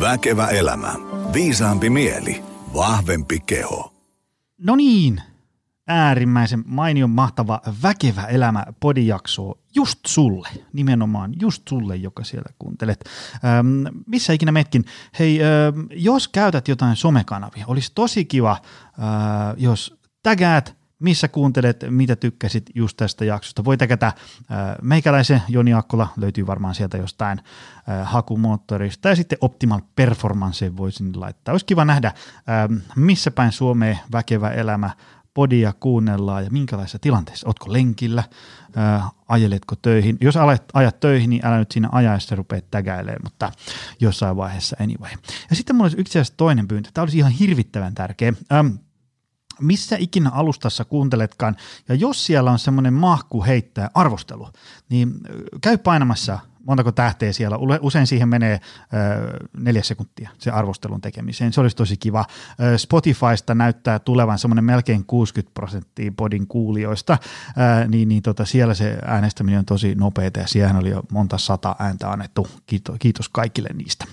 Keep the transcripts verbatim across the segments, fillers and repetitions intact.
Väkevä elämä. Viisaampi mieli. Vahvempi keho. No niin. Äärimmäisen mainion mahtava Väkevä elämä -podijakso just sulle, nimenomaan just sulle, joka siellä kuuntelet. Ähm, missä ikinä metkin. Hei, ähm, jos käytät jotain somekanavia, olisi tosi kiva, äh, jos tägäät, missä kuuntelet, mitä tykkäsit just tästä jaksosta. Voi tägätä äh, meikäläisen Joni Aakkola, löytyy varmaan sieltä jostain äh, hakumoottorista. Ja sitten Optimal Performance voi sinne laittaa. Olisi kiva nähdä, äh, missä päin Suomeen Väkevä elämä -podia kuunnellaan ja minkälaisessa tilanteessa. Ootko lenkillä, ää, ajeletko töihin? Jos alet, ajat töihin, niin älä nyt siinä ajaessa rupea tägäilemään, mutta jossain vaiheessa anyway. Ja sitten mulla olisi itse asiassa toinen pyyntö. Tämä olisi ihan hirvittävän tärkeä. Äm, missä ikinä alustassa kuunteletkaan, ja jos siellä on semmoinen mahku heittää arvostelu, niin käy painamassa montako tähteä siellä. Usein siihen menee neljä sekuntia se arvostelun tekemiseen. Se olisi tosi kiva. Spotifysta näyttää tulevan semmoinen melkein kuusikymmentä prosenttia podin kuulijoista, niin, niin tota, siellä se äänestäminen on tosi nopeata ja siihen oli jo monta sata ääntä annettu. Kiitos, kiitos kaikille niistä.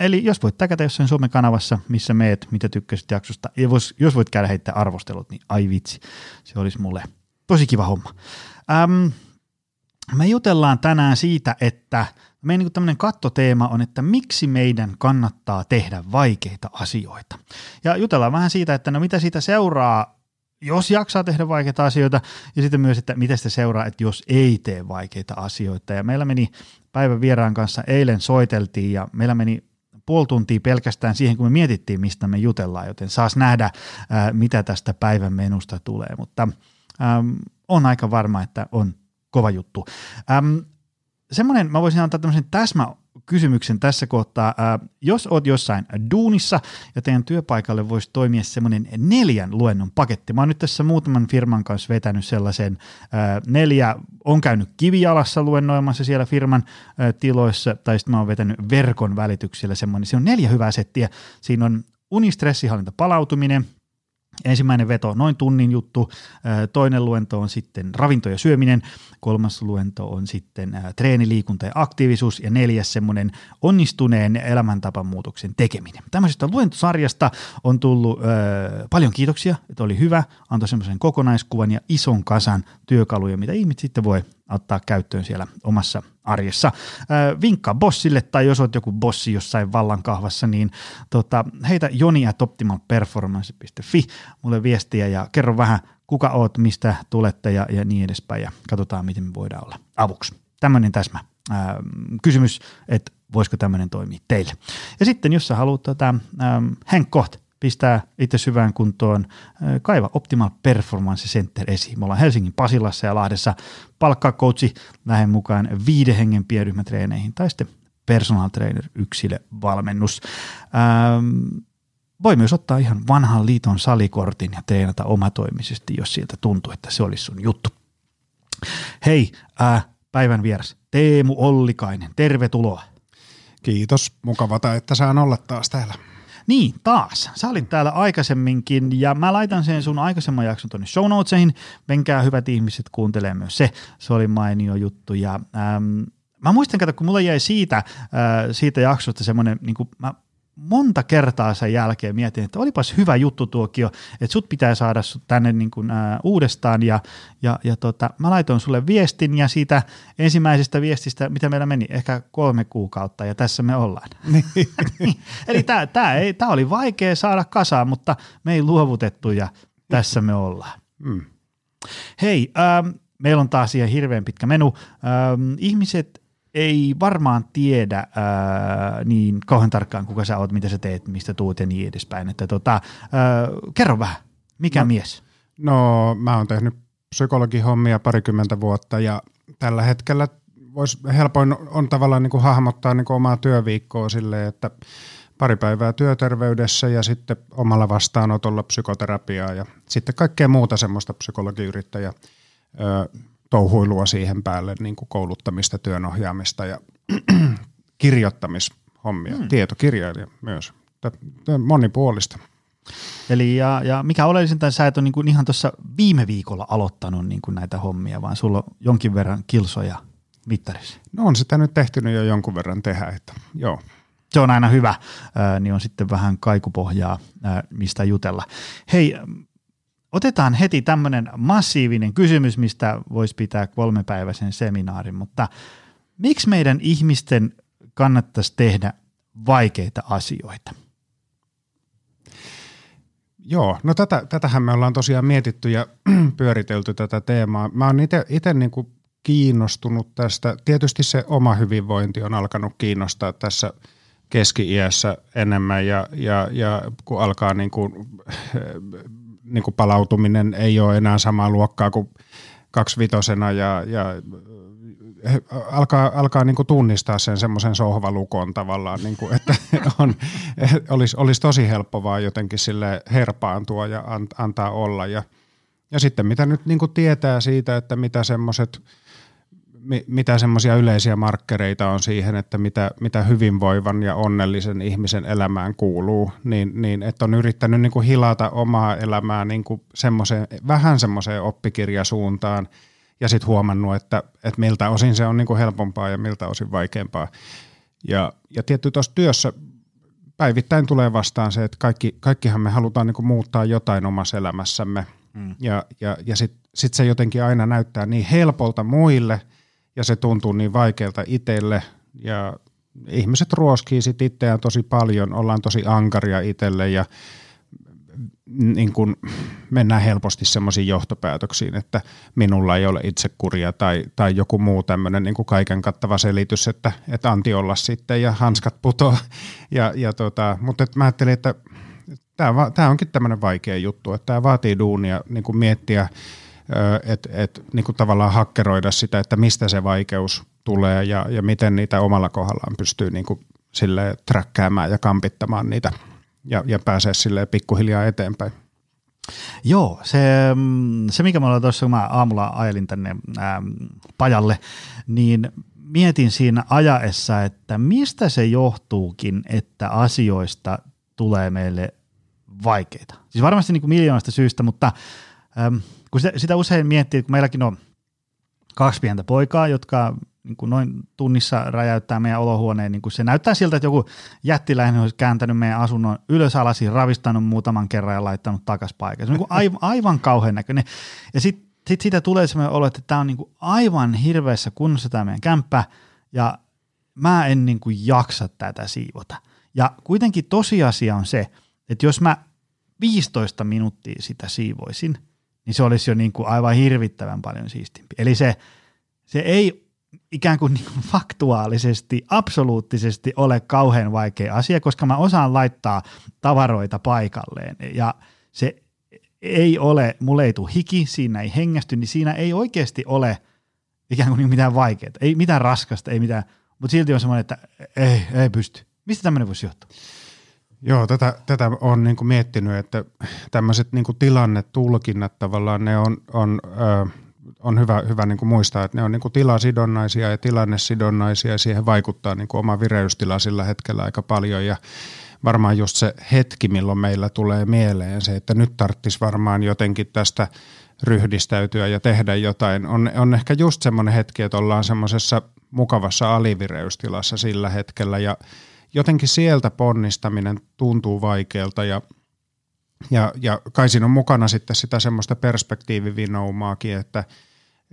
Eli jos voit täkätä jossain Suomen kanavassa, missä meet, mitä tykkäsit jaksosta, ja jos voit käydä heittää arvostelut, niin ai vitsi, se olisi mulle tosi kiva homma. Äm, Me jutellaan tänään siitä, että meidän niin tämmöinen kattoteema on, että miksi meidän kannattaa tehdä vaikeita asioita. Ja jutellaan vähän siitä, että no mitä siitä seuraa, jos jaksaa tehdä vaikeita asioita, ja sitten myös, että mitä sitä seuraa, että jos ei tee vaikeita asioita. Ja meillä meni päivän vieraan kanssa, eilen soiteltiin, ja meillä meni puoli tuntia pelkästään siihen, kun me mietittiin, mistä me jutellaan, joten saas nähdä, mitä tästä päivän menusta tulee. Mutta ähm, on aika varma, että on kova juttu. Ähm, semmoinen, mä voisin antaa tämmöisen täsmäkysymyksen tässä kohtaa. Äh, jos oot jossain duunissa ja teidän työpaikalle voisi toimia semmoinen neljän luennon paketti. Mä oon nyt tässä muutaman firman kanssa vetänyt sellaisen äh, neljä, on käynyt kivijalassa luennoimassa siellä firman äh, tiloissa, tai sitten mä oon vetänyt verkon välityksellä semmoinen. Se on neljä hyvää settiä. Siinä on unistressihallinta, palautuminen. Ensimmäinen veto on noin tunnin juttu, toinen luento on sitten ravinto ja syöminen, kolmas luento on sitten treeni, liikunta ja aktiivisuus ja neljäs semmoinen onnistuneen elämäntapamuutoksen tekeminen. Tämmöisestä luentosarjasta on tullut ö, paljon kiitoksia, että oli hyvä, antoi semmoisen kokonaiskuvan ja ison kasan työkaluja, mitä ihmiset sitten voi ottaa käyttöön siellä omassa arjessa. Ö, vinkkaa bossille, tai jos olet joku bossi jossain vallankahvassa, niin tota, heitä joni at optimal performance piste fi mulle viestiä ja kerro vähän, kuka oot, mistä tulette ja, ja niin edespäin, ja katsotaan, miten me voidaan olla avuksi. Tämmöinen täsmä ää, kysymys, että voisiko tämmöinen toimia teille. Ja sitten, jos sä haluat tota, henkkoht pistää itse hyvään kuntoon, ää, kaiva Optimal Performance Center esiin. Me ollaan Helsingin Pasilassa ja Lahdessa. Palkkaa coachi, lähde mukaan viiden hengen pienryhmätreeneihin tai sitten personal trainer yksilövalmennus. Ää, Voi myös ottaa ihan vanhan liiton salikortin ja treenata omatoimisesti, jos siltä tuntuu, että se olisi sun juttu. Hei, ää, päivän vieras Teemu Ollikainen, tervetuloa. Kiitos, mukavata, että saan olla taas täällä. Niin, taas. Sä olit täällä aikaisemminkin ja mä laitan sen sun aikaisemman jakson tuonne show notesiin. Menkää hyvät ihmiset kuuntelee myös se. Se oli mainio juttu ja äm, mä muistan, kato, kun mulla jäi siitä, äh, siitä jaksosta semmoinen, niin kuin mä monta kertaa sen jälkeen mietin, että olipas hyvä juttu tuokio, että sut pitää saada sut tänne niin kuin, ää, uudestaan ja, ja, ja tota, mä laitoin sulle viestin ja siitä ensimmäisestä viestistä, mitä meillä meni, ehkä kolme kuukautta ja tässä me ollaan. Eli tää, tää, ei, tää oli vaikea saada kasaan, mutta me ei luovutettu ja tässä me ollaan. Mm. Hei, ähm, meillä on taas ihan hirveän pitkä menu. Ähm, ihmiset ei varmaan tiedä ää, niin kauhean tarkkaan, kuka sä oot, mitä sä teet, mistä tuut ja niin edespäin. Että tota, ää, kerro vähän, mikä no, mies? No mä oon tehnyt psykologihommia parikymmentä vuotta ja tällä hetkellä vois, helpoin on tavallaan niin kuin hahmottaa niin kuin omaa työviikkoa silleen, että pari päivää työterveydessä ja sitten omalla vastaanotolla psykoterapiaa ja sitten kaikkea muuta semmoista psykologiyrittäjää. Touhuilua siihen päälle, niin kuin kouluttamista, työnohjaamista ja kirjoittamishommia, hmm. tietokirjailija myös, monipuolista. Eli ja, ja mikä oleellisinta, sä et ole niin kuin ihan tuossa viime viikolla aloittanut niin kuin näitä hommia, vaan sulla on jonkin verran kilsoja mittarissa. No on sitä nyt tehtynyt jo jonkun verran tehdä, että joo. se on aina hyvä, niin on sitten vähän kaikupohjaa, mistä jutella. Hei, otetaan heti tämmöinen massiivinen kysymys, mistä voisi pitää kolmepäiväisen seminaarin, mutta miksi meidän ihmisten kannattaisi tehdä vaikeita asioita? Joo, no tätä, tätähän me ollaan tosiaan mietitty ja pyöritelty tätä teemaa. Mä oon itse niinku kiinnostunut tästä. Tietysti se oma hyvinvointi on alkanut kiinnostaa tässä keski-iässä enemmän ja, ja, ja kun alkaa niinku, niinku palautuminen ei ole enää samaa luokkaa kuin kaksivitosena ja, ja alkaa, alkaa niinku tunnistaa sen semmoisen sohvalukon tavallaan, niinku, että on, olisi, olisi tosi helppo vaan jotenkin sille herpaantua ja antaa olla. Ja, ja sitten mitä nyt niinku tietää siitä, että mitä semmoiset, mitä semmoisia yleisiä markkereita on siihen, että mitä, mitä hyvinvoivan ja onnellisen ihmisen elämään kuuluu, niin, niin että on yrittänyt niinku hilata omaa elämää niinku semmoiseen, vähän semmoiseen oppikirjasuuntaan ja sitten huomannut, että, että miltä osin se on niinku helpompaa ja miltä osin vaikeampaa. Ja, ja tietty tuossa työssä päivittäin tulee vastaan se, että kaikki, kaikkihan me halutaan niinku muuttaa jotain omassa elämässämme mm. ja, ja, ja sitten sit se jotenkin aina näyttää niin helpolta muille, ja se tuntuu niin vaikealta itselle ja ihmiset ruoskii sit itseään tosi paljon, ollaan tosi ankaria itselle ja niin kun mennään helposti semmoisiin johtopäätöksiin, että minulla ei ole itsekuria tai, tai joku muu tämmöinen niin kuin kaiken kattava selitys, että, että anti olla sitten ja hanskat putoaa. Ja, ja tota, mutta mä ajattelin, että tämä onkin tämmöinen vaikea juttu, että tämä vaatii duunia niin kuin miettiä, että et, niin kuin tavallaan hakkeroida sitä, että mistä se vaikeus tulee ja, ja miten niitä omalla kohdallaan pystyy niin kuin silleen träkkäämään ja kampittamaan niitä ja, ja pääsee silleen pikkuhiljaa eteenpäin. Joo, se, se mikä mulla tuossa, kun mä aamulla ajelin tänne ää, pajalle, niin mietin siinä ajaessa, että mistä se johtuukin, että asioista tulee meille vaikeita. Siis varmasti niin kuin miljoonasta syystä, mutta äm, kun sitä, sitä usein miettii, kun meilläkin on kaksi pientä poikaa, jotka niin kuin noin tunnissa räjäyttää meidän olohuoneen, niin kuin se näyttää siltä, että joku jättiläinen olisi kääntänyt meidän asunnon ylös alasin, ravistanut muutaman kerran ja laittanut takaisin paikalle. Se on niin kuin aivan, aivan kauhean näköinen. Ja sitten sit siitä tulee semmoinen olo, että tämä on niin kuin aivan hirveässä kunnossa tämä meidän kämppä ja mä en niin kuin jaksa tätä siivota. Ja kuitenkin tosiasia on se, että jos mä viisitoista minuuttia sitä siivoisin, niin se olisi jo niin kuin aivan hirvittävän paljon siistimpi. Eli se, se ei ikään kuin, niin kuin faktuaalisesti, absoluuttisesti ole kauhean vaikea asia, koska mä osaan laittaa tavaroita paikalleen ja se ei ole, mulle ei tule hiki, siinä ei hengästy, niin siinä ei oikeasti ole ikään kuin mitään vaikeaa, ei mitään raskasta, ei mitään, mutta silti on semmoinen, että ei, ei pysty. Mistä tämmöinen voisi johtua? Joo, tätä, tätä olen niin kuin miettinyt, että tämmöiset niin kuin tilannetulkinnat tavallaan, ne on, on, ö, on hyvä, hyvä niin kuin muistaa, että ne on niin kuin tilasidonnaisia ja tilannesidonnaisia ja siihen vaikuttaa niin kuin oma vireystila sillä hetkellä aika paljon ja varmaan just se hetki, milloin meillä tulee mieleen se, että nyt tarvitsisi varmaan jotenkin tästä ryhdistäytyä ja tehdä jotain, on, on ehkä just semmoinen hetki, että ollaan semmoisessa mukavassa alivireystilassa sillä hetkellä ja jotenkin sieltä ponnistaminen tuntuu vaikealta ja, ja, ja kai siinä on mukana sitten sitä semmoista perspektiivivinoumaakin, että,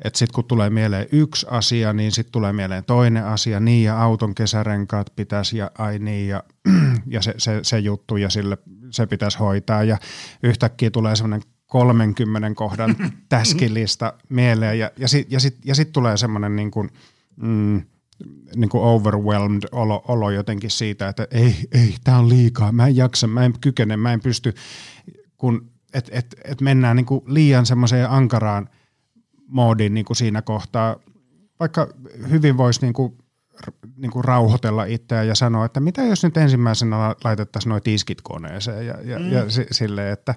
että sitten kun tulee mieleen yksi asia, niin sitten tulee mieleen toinen asia, niin ja auton kesärenkaat pitäisi ja ai niin ja, ja se, se, se juttu ja sille se pitäisi hoitaa ja yhtäkkiä tulee semmoinen kolmenkymmenen kohdan täskilista mieleen ja, ja sitten ja sit, ja sit tulee semmoinen niin kuin mm, niin kuin overwhelmed olo, olo jotenkin siitä, että ei, ei, tää on liikaa, mä en jaksa, mä en kykene, mä en pysty, kun et, et, et mennään niin kuin liian semmoiseen ankaraan moodiin niin kuin siinä kohtaa, vaikka hyvin voisi niin kuin, niin kuin rauhoitella itseään ja sanoa, että mitä jos nyt ensimmäisenä laitettaisiin noi tiskit koneeseen ja, ja, mm. ja silleen, että,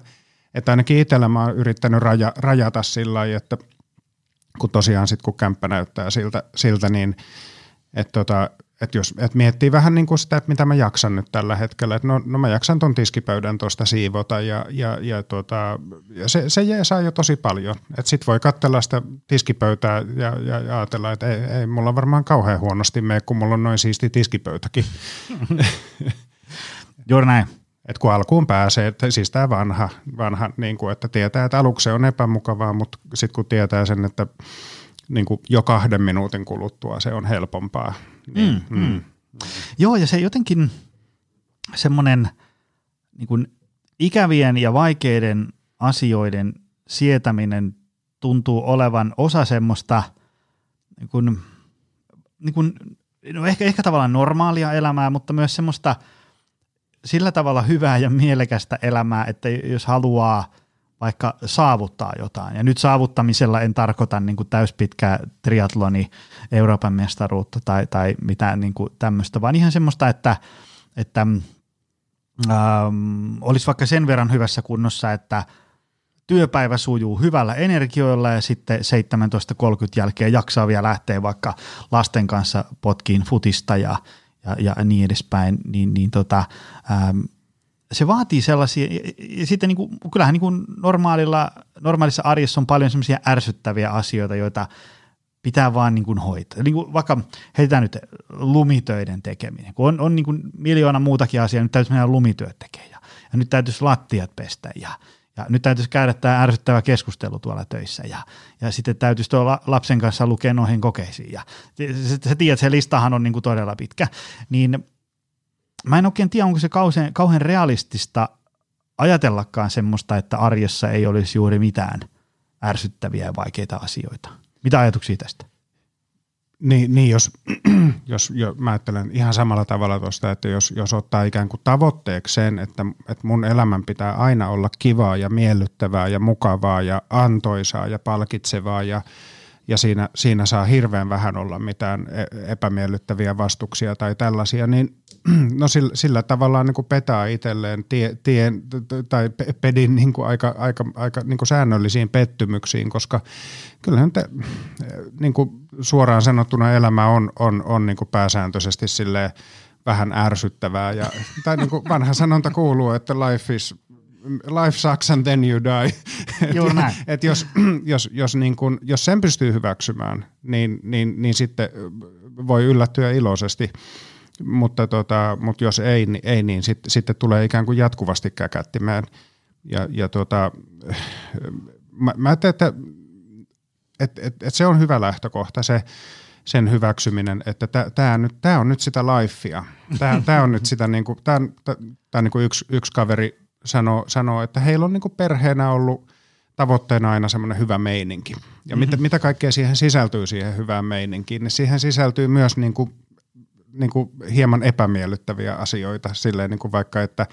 että ainakin itsellä mä oon yrittänyt raja, rajata sillä lailla, että kun tosiaan sit kun kämppä näyttää siltä, siltä niin Että tota, et jos et miettii vähän niin kuin sitä, että mitä mä jaksan nyt tällä hetkellä, että no, no mä jaksan ton tiskipöydän tuosta siivota ja, ja, ja, tota, ja se, se jeesaa jo tosi paljon. Että sit voi katsella sitä tiskipöytää ja, ja, ja ajatella, että ei, ei mulla varmaan kauhean huonosti mene, kun mulla on noin siisti tiskipöytäkin. Juuri näin. Että kun alkuun pääsee, että siis tämä vanha, vanha niin kuin, että tietää, että aluksi se on epämukavaa, mutta sitten kun tietää sen, että niin kuin jo kahden minuutin kuluttua se on helpompaa. Niin, mm, mm. Mm. Joo, ja se jotenkin semmoinen niin kuin ikävien ja vaikeiden asioiden sietäminen tuntuu olevan osa semmoista niin kuin, niin kuin, no ehkä, ehkä tavallaan normaalia elämää, mutta myös semmoista sillä tavalla hyvää ja mielekästä elämää, että jos haluaa vaikka saavuttaa jotain. Ja nyt saavuttamisella en tarkoita niin kuin täyspitkää triatloni, Euroopan mestaruutta tai, tai mitään niin kuin tämmöistä, vaan ihan semmoista, että, että ähm, olisi vaikka sen verran hyvässä kunnossa, että työpäivä sujuu hyvällä energioilla ja sitten seitsemäntoista kolmekymmentä jälkeen jaksaa vielä lähteä vaikka lasten kanssa potkiin futista ja, ja, ja niin edespäin, niin, niin tota... Ähm, se vaatii sellaisia, ja sitten niin kuin, kyllähän niin kuin normaalilla, normaalissa arjessa on paljon sellaisia ärsyttäviä asioita, joita pitää vaan niin kuin hoitaa. Niin kuin vaikka heitetään nyt lumitöiden tekeminen, kun on, on niin kuin miljoona muutakin asiaa, nyt täytyisi mennä lumityöt tekemään, ja, ja nyt täytyisi lattiat pestä, ja, ja nyt täytyisi käydä tämä ärsyttävä keskustelu tuolla töissä, ja, ja sitten täytyisi tuolla lapsen kanssa lukea noihin kokeisiin, ja sä tiedät, se listahan on niin kuin todella pitkä, niin mä en oikein tiedä, onko se kauhean, kauhean realistista ajatellakaan semmoista, että arjessa ei olisi juuri mitään ärsyttäviä ja vaikeita asioita. Mitä ajatuksia tästä? Niin, niin jos, jos jo, mä ajattelen ihan samalla tavalla tuosta, että jos, jos ottaa ikään kuin tavoitteeksi sen, että, että mun elämän pitää aina olla kivaa ja miellyttävää ja mukavaa ja antoisaa ja palkitsevaa ja Ja siinä, siinä saa hirveän vähän olla mitään epämiellyttäviä vastuksia tai tällaisia, niin no sillä, sillä tavallaan niin kuin petaa itselleen tie, tien, tai pedin niin kuin aika, aika, aika niin kuin säännöllisiin pettymyksiin, koska kyllähän te, niin kuin suoraan sanottuna elämä on, on, on niin kuin pääsääntöisesti silleen vähän ärsyttävää. Ja, tai niin kuin vanha sanonta kuuluu, että life is... Life sucks and then you die. Joo, näin. Et jos, jos, jos, niin kun, jos sen pystyy hyväksymään, niin, niin, niin sitten voi yllättyä iloisesti, mutta, tota, mutta jos ei, niin, ei, niin sit, sitten tulee ikään kuin jatkuvasti käkättimään. Ja, ja tota, mä, mä ajattelen, että et, et, et se on hyvä lähtökohta se, sen hyväksyminen, että tämä nyt tää on nyt sitä lifea. Tämä on nyt sitä, niinku, tää, tää, tää niinku yksi, yksi kaveri, Sano, sanoo, että heillä on niinku perheenä ollut tavoitteena aina semmoinen hyvä meininki. Ja mm-hmm. mitä, mitä kaikkea siihen sisältyy siihen hyvään meininkiin, niin siihen sisältyy myös niinku, niinku hieman epämiellyttäviä asioita. Silleen niinku vaikka, että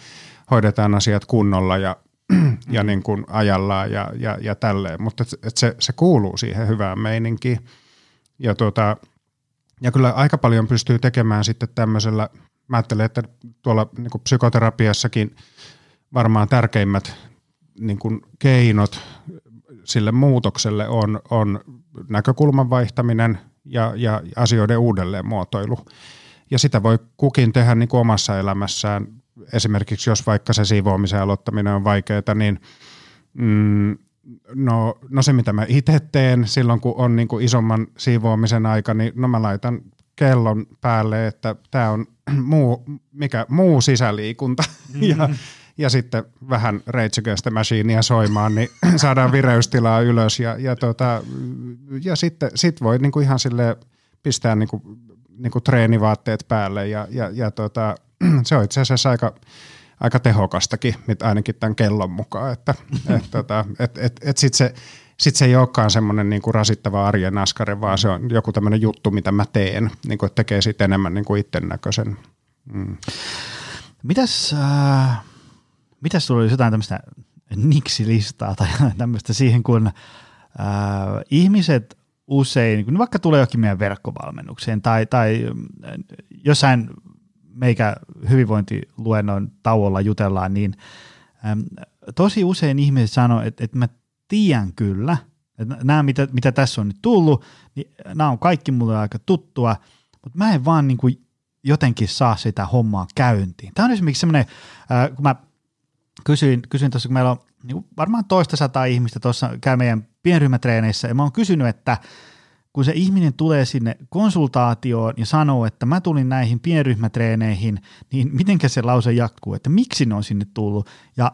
hoidetaan asiat kunnolla ja, mm-hmm. ja niinku ajallaan ja, ja, ja tälleen. Mutta se, se kuuluu siihen hyvään meininkiin. Ja, tuota, ja kyllä aika paljon pystyy tekemään sitten tämmöisellä, mä ajattelen, että tuolla niinku psykoterapiassakin varmaan tärkeimmät niin kuin keinot sille muutokselle on, on näkökulman vaihtaminen ja, ja asioiden uudelleenmuotoilu. Ja sitä voi kukin tehdä niin kuin omassa elämässään. Esimerkiksi jos vaikka se siivoamisen aloittaminen on vaikeaa, niin mm, no, no se mitä mä itse teen silloin, kun on niin kuin isomman siivoamisen aika, niin no mä laitan kellon päälle, että tämä on muu, mikä, muu sisäliikunta ja mm-hmm. ja sitten vähän Rage Against the Machinea soimaan, niin saadaan vireystilaa ylös. Ja, ja, tota, ja sitten sit voi niinku ihan silleen pistää niinku, niinku treenivaatteet päälle. Ja, ja, ja tota, se on itse asiassa aika, aika tehokastakin, ainakin tämän kellon mukaan. Että et, tota, et, et, et sitten se, sit se ei olekaan semmoinen niinku rasittava arjen askare, vaan se on joku tämmöinen juttu, mitä mä teen. Niinku, että tekee sitten enemmän niinku itten näköisen. Mm. Mitäs... Äh... Mitäs sulla olisi jotain tämmöistä niksilistaa tai tämmöistä siihen, kun ää, ihmiset usein, kun vaikka tulee jokin meidän verkkovalmennukseen tai, tai jossain meikä hyvinvointiluennon tauolla jutellaan, niin äm, tosi usein ihmiset sanoo, että, että mä tiedän kyllä, että nämä mitä, mitä tässä on nyt tullut, niin nämä on kaikki mulle aika tuttua, mutta mä en vaan niin kuin jotenkin saa sitä hommaa käyntiin. Tämä on esimerkiksi semmoinen, äh, kun mä kysyin, kysyin tuossa, kun meillä on niin varmaan toista sataa ihmistä tuossa käy meidän pienryhmätreeneissä, ja mä oon kysynyt, että kun se ihminen tulee sinne konsultaatioon ja sanoo, että mä tulin näihin pienryhmätreeneihin, niin mitenkä se lause jatkuu, että miksi ne on sinne tullut, ja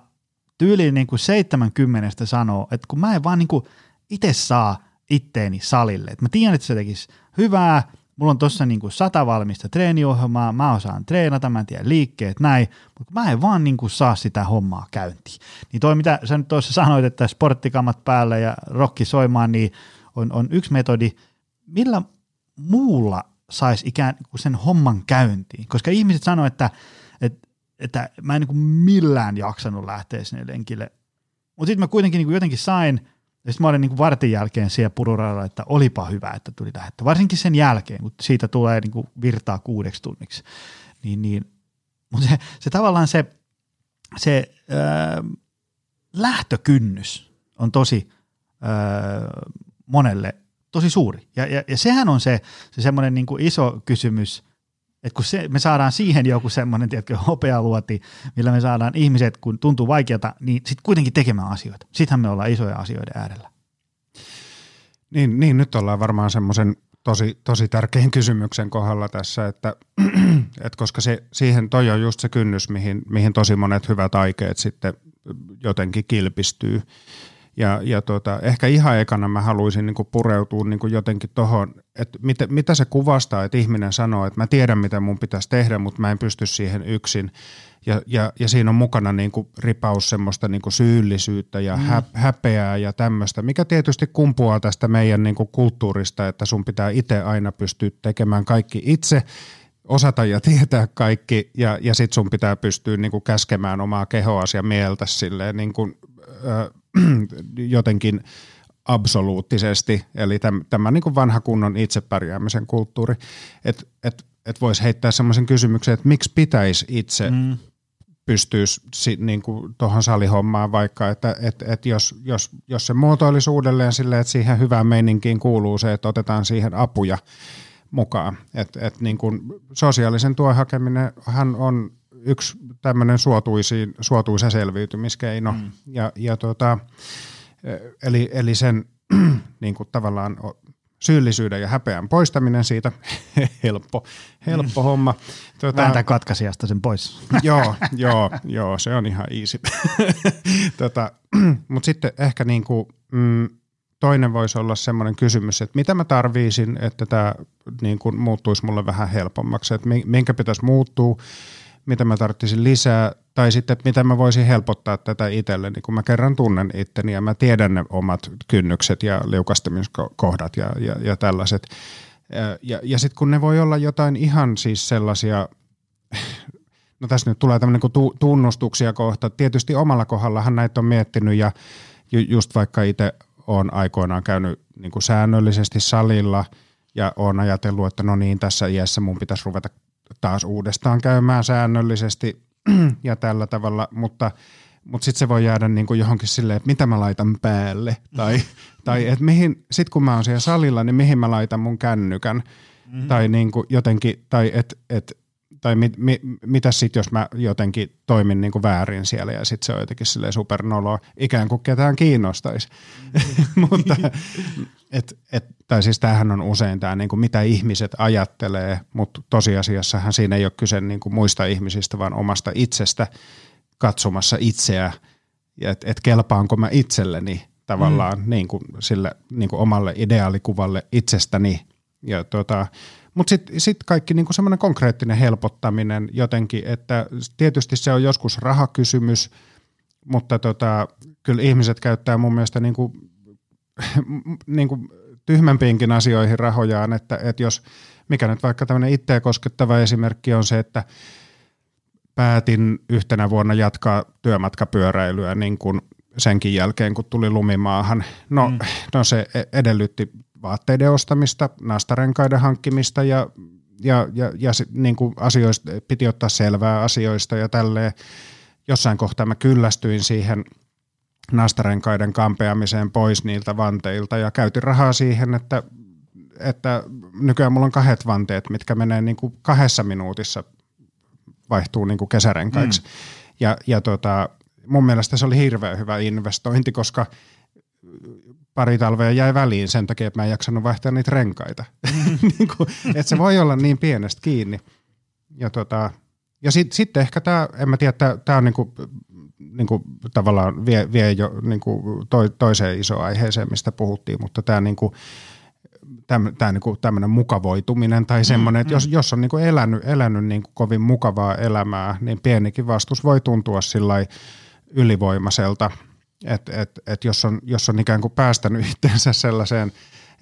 tyyliin niin kuin seitsemänkymmentä sanoo, että kun mä en vaan niin kuin itse saa itteeni salille, että mä tiedän, että se tekisi hyvää, mulla on tossa niin kuin sata valmista treeniohjelmaa, mä osaan treenata, mä en tiedä liikkeet, näin, mutta mä en vaan niin kuin saa sitä hommaa käyntiin. Niin toi, mitä sä nyt tuossa sanoit, että sporttikamat päällä ja rokki soimaan, niin on, on yksi metodi, millä muulla saisi ikään kuin sen homman käyntiin, koska ihmiset sanoo, että, että, että mä en niin kuin millään jaksanut lähteä sinne lenkille, mutta sitten mä kuitenkin niin kuin jotenkin sain. Ja sitten mä olin niin kuin vartin jälkeen siellä pururadalla, että olipa hyvä, että tuli lähdettä. Varsinkin sen jälkeen, kun siitä tulee niin kuin virtaa kuudeksi tunniksi. Niin, niin. Mutta se, se tavallaan se, se öö, lähtökynnys on tosi öö, monelle tosi suuri. Ja, ja, ja sehän on se, se semmoinen niin kuin iso kysymys, että kun se, me saadaan siihen joku semmoinen tiedätkö, hopealuoti, millä me saadaan ihmiset, kun tuntuu vaikealta, niin sitten kuitenkin tekemään asioita. Sittenhän me ollaan isoja asioiden äärellä. Niin, niin nyt ollaan varmaan semmoisen tosi, tosi tärkeän kysymyksen kohdalla tässä, että et koska se, siihen toi on just se kynnys, mihin, mihin tosi monet hyvät aikeet sitten jotenkin kilpistyy. Ja, ja tuota, ehkä ihan ekana mä haluaisin niinku pureutua niinku jotenkin tohon, että mit, mitä se kuvastaa, että ihminen sanoo, että mä tiedän mitä mun pitäisi tehdä, mutta mä en pysty siihen yksin. Ja, ja, ja siinä on mukana niinku ripaus semmoista niinku syyllisyyttä ja mm. hä, häpeää ja tämmöistä, mikä tietysti kumpuaa tästä meidän niinku kulttuurista, että sun pitää itse aina pystyä tekemään kaikki itse, osata ja tietää kaikki ja, ja sit sun pitää pystyä niinku käskemään omaa kehoasi ja mieltä silleen niinku, ö, jotenkin absoluuttisesti, eli tämä niin vanha kunnon itsepärjäämisen kulttuuri, että et, et voisi heittää semmoisen kysymyksen, että miksi pitäisi itse mm. pystyä niin tuohon salihommaan vaikka, että et, et jos, jos, jos se muotoilisi uudelleen silleen, että siihen hyvään meininkiin kuuluu se, että otetaan siihen apuja mukaan, että et niin sosiaalisen tuen hakeminen hän on yksi tämmöinen suotuisa selviytymiskeino, mm. ja, ja tuota, eli, eli sen niin kuin tavallaan syyllisyyden ja häpeän poistaminen siitä, helppo, helppo mm. homma. Tuota, vääntää katkaisijasta sen pois. Joo, joo, joo, se on ihan easy. tuota, mutta sitten ehkä niin kuin, mm, toinen voisi olla semmoinen kysymys, että mitä mä tarviisin, että tämä niin kuin muuttuisi mulle vähän helpommaksi, että minkä pitäisi muuttua, mitä mä tarvitsisin lisää, tai sitten, että mitä mä voisin helpottaa tätä itselleni, kun mä kerran tunnen itteni ja mä tiedän ne omat kynnykset ja liukastamiskohdat ja, ja, ja tällaiset. Ja, ja, ja sitten kun ne voi olla jotain ihan siis sellaisia, no tässä nyt tulee tämmöinen kuin tunnustuksia kohta, tietysti omalla kohdallahan näitä on miettinyt ja just vaikka itse olen aikoinaan käynyt niin kuin säännöllisesti salilla ja olen ajatellut, että no niin, tässä iässä mun pitäisi ruveta taas uudestaan käymään säännöllisesti ja tällä tavalla, mutta, mutta sitten se voi jäädä niin kuin johonkin silleen, että mitä mä laitan päälle, tai, tai että mihin, sit kun mä oon siellä salilla, niin mihin mä laitan mun kännykän, mm-hmm. tai niin kuin jotenkin, tai et, et, tai mit, mit, mitä sitten, jos mä jotenkin toimin niin kuin väärin siellä, ja sitten se on jotenkin silleen supernoloa, ikään kuin ketään kiinnostaisi, mm-hmm. mutta Et, et, tai siis tämähän on usein tämä, niin kuin mitä ihmiset ajattelee, mutta tosiasiassahan siinä ei ole kyse niin kuin muista ihmisistä, vaan omasta itsestä katsomassa itseä, että et kelpaanko mä itselleni tavallaan mm. niin kuin sille niin kuin omalle ideaalikuvalle itsestäni. Tota, mutta sitten sit kaikki niin kuin semmoinen konkreettinen helpottaminen jotenkin, että tietysti se on joskus rahakysymys, mutta tota, kyllä ihmiset käyttää mun mielestä niin kuin niin kuin tyhmämpiinkin asioihin rahojaan, että, että jos mikä nyt vaikka tämmöinen itseä koskettava esimerkki on se, että päätin yhtenä vuonna jatkaa työmatkapyöräilyä niin kuin senkin jälkeen, kun tuli lumimaahan. No, mm. no se edellytti vaatteiden ostamista, nastarenkaiden hankkimista ja, ja, ja, ja niin kuin asioista, piti ottaa selvää asioista ja tälleen. Jossain kohtaa mä kyllästyin siihen nastarenkaiden kampeamiseen pois niiltä vanteilta ja käytin rahaa siihen, että että nykyään mulla on kahdet vanteet, mitkä menee niin kuin kahdessa minuutissa, vaihtuu niin kuin kesärenkaiksi. Mm. Ja, ja tota, mun mielestä se oli hirveän hyvä investointi, koska pari talvea jäi väliin sen takia, että mä en jaksanut vaihtaa niitä renkaita. Mm. niin kuin, että se voi olla niin pienestä kiinni. Ja, tota, ja sitten sit ehkä tämä, en mä tiedä, tämä on niinku, niinku, tavallaan vie, vie jo niinku, to, toiseen isoon aiheeseen, mistä puhuttiin, mutta tämä niinku, niinku, tämmöinen mukavoituminen tai semmoinen, että jos, jos on niinku elänyt, elänyt niinku kovin mukavaa elämää, niin pienikin vastus voi tuntua sillai ylivoimaiselta, että et, et jos, on, jos on ikään kuin päästänyt itseensä sellaiseen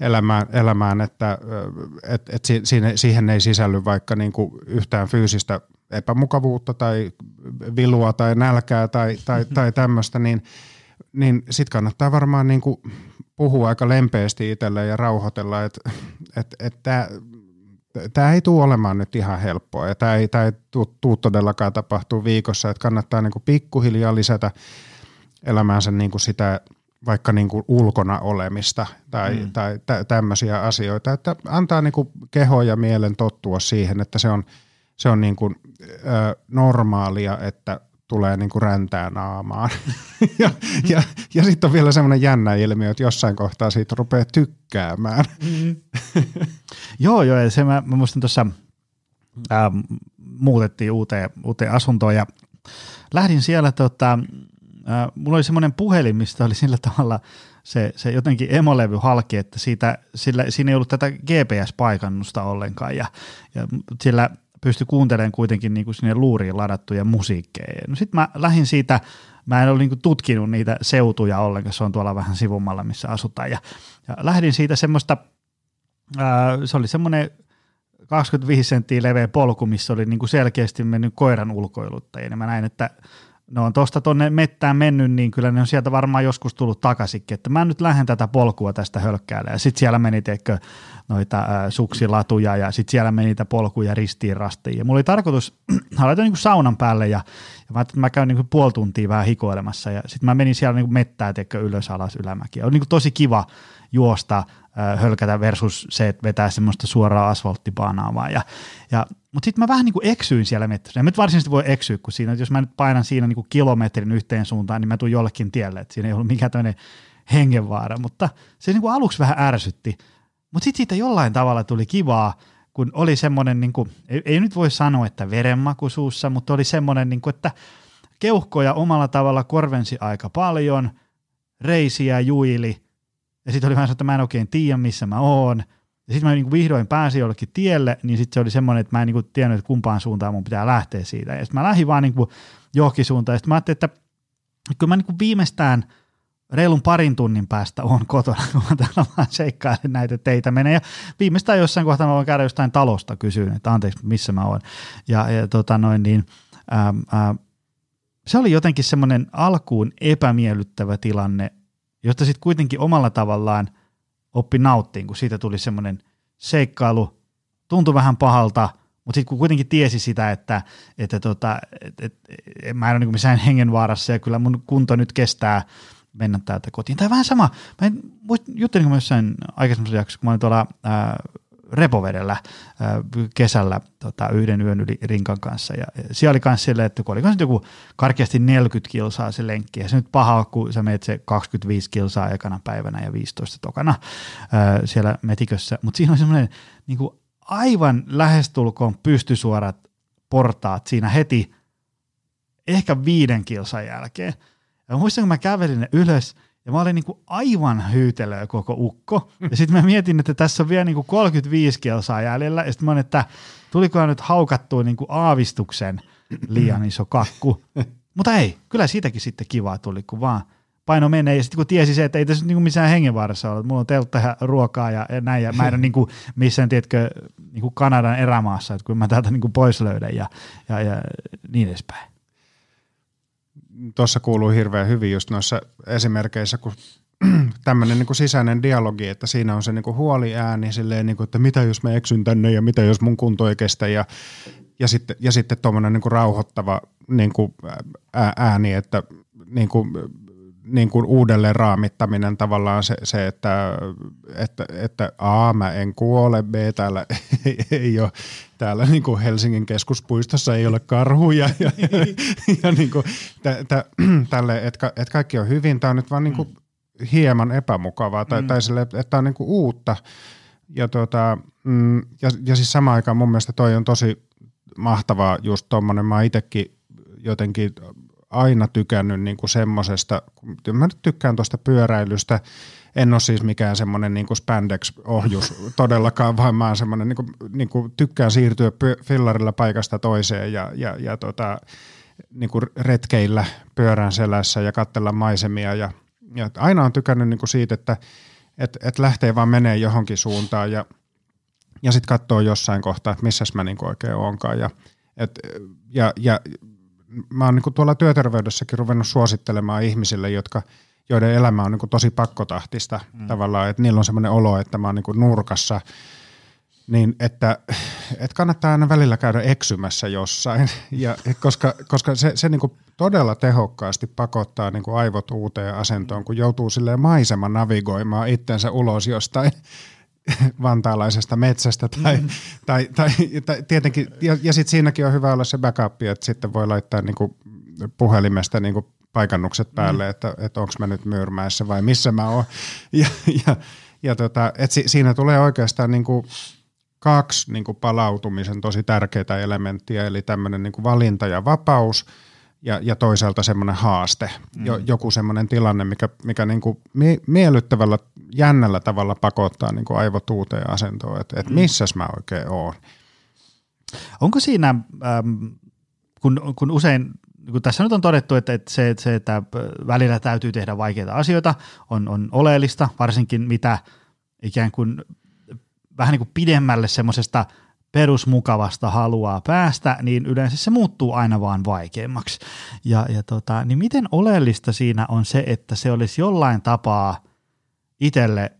elämään, elämään että et, et siihen, siihen ei sisälly vaikka niinku yhtään fyysistä epämukavuutta tai vilua tai nälkää tai, tai, tai tämmöistä, niin, niin sitten kannattaa varmaan niinku puhua aika lempeästi itselleen ja rauhoitella, että et, et tämä ei tule olemaan nyt ihan helppoa ja tämä ei, ei tule todellakaan tapahtua viikossa, että kannattaa niinku pikkuhiljaa lisätä elämäänsä niinku sitä vaikka niinku ulkona olemista tai, mm. tai tä, tämmöisiä asioita, että antaa niinku keho ja mielen tottua siihen, että se on, se on niinku, ö, normaalia, että tulee niinku räntää naamaan. ja ja, ja sitten on vielä semmoinen jännä ilmiö, että jossain kohtaa siitä rupeaa tykkäämään. mm. joo, joo, ja se mä, mä muistan tuossa äh, muutettiin uuteen, uuteen asuntoon ja lähdin siellä tota... Mulla oli semmoinen puhelin, mistä oli sillä tavalla se, se jotenkin emolevy halki, että siitä, sillä, siinä ei ollut tätä G P S-paikannusta ollenkaan ja, ja sillä pystyi kuuntelemaan kuitenkin niin kuin sinne luuriin ladattuja musiikkeja. No sit mä lähdin siitä, mä en ole niin kuin tutkinut niitä seutuja ollenkaan, se on tuolla vähän sivummalla, missä asutaan ja, ja lähdin siitä semmoista, ää, se oli semmoinen kaksikymmentäviisi senttiä leveä polku, missä oli niin kuin selkeästi mennyt koiran ulkoiluttajia ja mä näin, että no on tuosta tuonne mettään mennyt, niin kyllä ne on sieltä varmaan joskus tullut takaisinkin, että mä nyt lähden tätä polkua tästä hölkkäällä. Ja sitten siellä meni teikö noita ä, suksilatuja ja sitten siellä meni niitä polkuja ristiin rastiin. Ja mulla oli tarkoitus, mä laitoin niinku saunan päälle ja, ja mä, mä käyn niinku puoli tuntia vähän hikoilemassa ja sitten mä menin siellä niinku mettään teikö ylös alas ylämäkiä. Oli niinku tosi kiva juosta ä, hölkätä versus se, että vetää semmoista suoraa asfalttipaanaa vaan ja, ja mutta sitten mä vähän niin kuin eksyin siellä metrossa. En mä nyt varsinaisesti voi eksyä, kun siinä, jos mä nyt painan siinä niin kuin kilometrin yhteen suuntaan, niin mä tuun jollekin tielle, että siinä ei ollut mikään tämmöinen hengenvaara. Mutta se niin kuin aluksi vähän ärsytti. Mutta sitten siitä jollain tavalla tuli kivaa, kun oli semmoinen, niin kuin, ei, ei nyt voi sanoa, että verenmaku suussa, mutta oli semmoinen, niin kuin, että keuhkoja omalla tavalla korvensi aika paljon, reisiä juili, ja sitten oli vähän se, että mä en oikein tiedä, missä mä oon. Ja sitten mä niinku vihdoin pääsin jollekin tielle, niin sitten se oli semmoinen, että mä en niinku tiennyt, että kumpaan suuntaan mun pitää lähteä siitä. Ja sitten mä lähdin vaan niinku johonkin suuntaan. Ja sitten mä ajattelin, että kyllä mä niinku viimeistään reilun parin tunnin päästä oon kotona, kun mä täällä vaan seikkailen näitä teitä menee. Ja viimeistään jossain kohtaa mä voin käydä jostain talosta kysyyn, että anteeksi, missä mä oon. Ja, ja tota noin niin... Ähm, ähm, se oli jotenkin semmoinen alkuun epämiellyttävä tilanne, josta sitten kuitenkin omalla tavallaan oppi nauttiin, kun siitä tuli semmoinen seikkailu, tuntui vähän pahalta, mutta sitten kun kuitenkin tiesi sitä, että, että tota, et, et, et, mä en ole niin kuin missään hengenvaarassa ja kyllä mun kunto nyt kestää mennä täältä kotiin. Tämä vähän sama, mä en, juttelin kun mä jossain aikaisemmassa jaksossa, kun mä olin tuolla ää, Repovedellä ää, kesällä tota, yhden yön yli rinkan kanssa ja siellä oli myös silleen, että kun oli joku karkeasti neljäkymmentä kilsaa se lenkki ja se nyt paha, kun sä meet se kaksikymmentäviisi kilsaa ekana päivänä ja viisitoista tokana ää, siellä metikössä, mutta siinä on semmoinen niin kuin aivan lähestulkoon pystysuorat portaat siinä heti ehkä viiden kilsan jälkeen ja muistan, kun mä kävelin ne ylös. Ja mä olin niin kuin aivan hyytelöä koko ukko. Ja sitten mä mietin, että tässä on vielä niin kuin kolmekymmentäviisi kilsaa jäljellä. Ja sitten mä olin, että tulikohan nyt haukattua niin kuin aavistuksen liian iso kakku. Mutta ei, kyllä siitäkin sitten kivaa tuli, kun vaan paino menee. Ja sitten kun tiesi se, että ei tässä niin missään hengenvaarassa ole. Mulla on teltta ja ruokaa ja näin. Ja mä en ole niin kuin missään, tiedätkö, niin kuin Kanadan erämaassa, että kun mä täältä niin kuin pois löydän ja, ja, ja niin edespäin. Tuossa kuuluu hirveän hyvin just noissa esimerkkeissä, kun tämmöinen niin kuin sisäinen dialogi, että siinä on se niin kuin huoliääni silleen, niin kuin, että mitä jos mä eksyn tänne ja mitä jos mun kunto ei kestä ja, ja sitten, ja sitten tuommoinen niin kuin rauhoittava niin kuin ääni, että niin kuin, niin kuin uudelleen raamittaminen tavallaan se, se että, että, että A, mä en kuole, B, täällä ei ole, täällä niin kuin Helsingin keskuspuistossa ei ole karhuja ja, ja, ja niin kuin tä, tä, tälleen, että, että kaikki on hyvin. Tämä on nyt vaan niin kuin mm. hieman epämukavaa tai, mm. tai sille, että tämä on niin kuin uutta ja, tuota, ja, ja siis samaan aikaan mun mielestä toi on tosi mahtavaa just tommonen, mä itsekin jotenkin aina tykännyt niinku semmosesta, mä nyt tykkään tuosta pyöräilystä, en ole siis mikään semmoinen niinku spandex-ohjus todellakaan, vaan mä oon semmoinen, niinku, niinku, tykkään siirtyä fillarilla paikasta toiseen ja, ja, ja tota, niinku retkeillä pyörän selässä ja katsella maisemia ja, ja aina on tykännyt niinku siitä, että et, et lähtee vaan menee johonkin suuntaan ja, ja sitten katsoo jossain kohtaa, että missäs mä niinku oikein oonkaan ja, et, ja, ja mä oon niinku tuolla työterveydessäkin ruvennut suosittelemaan ihmisille, jotka, joiden elämä on niinku tosi pakkotahtista mm. tavallaan, että niillä on semmoinen olo, että mä oon niinku nurkassa, niin että et kannattaa aina välillä käydä eksymässä jossain, ja, koska, koska se, se niinku todella tehokkaasti pakottaa niinku aivot uuteen asentoon, kun joutuu silleen maisema navigoimaan itsensä ulos jostain vantaalaisesta metsästä tai, mm. tai, tai, tai tietenkin, ja, ja sitten siinäkin on hyvä olla se backup, että sitten voi laittaa niinku puhelimesta niinku paikannukset päälle, mm. että et onko mä nyt Myyrmäessä vai missä mä oon. Ja, ja, ja tota, et si, siinä tulee oikeastaan niinku kaksi niinku palautumisen tosi tärkeää elementtiä, eli tämmöinen niinku valinta ja vapaus ja, ja toisaalta semmoinen haaste, mm. joku semmoinen tilanne, mikä, mikä niinku mie- miellyttävällä jännällä tavalla pakottaa niin kuin aivot uuteen asentoon, että et missäs mä oikein oon. Onko siinä, äm, kun, kun usein, kun tässä nyt on todettu, että, että, se, että, se, että välillä täytyy tehdä vaikeita asioita, on, on oleellista, varsinkin mitä ikään kuin vähän niin kuin pidemmälle semmoisesta perusmukavasta haluaa päästä, niin yleensä se muuttuu aina vaan vaikeammaksi. Ja, ja tota, niin miten oleellista siinä on se, että se olisi jollain tapaa itselle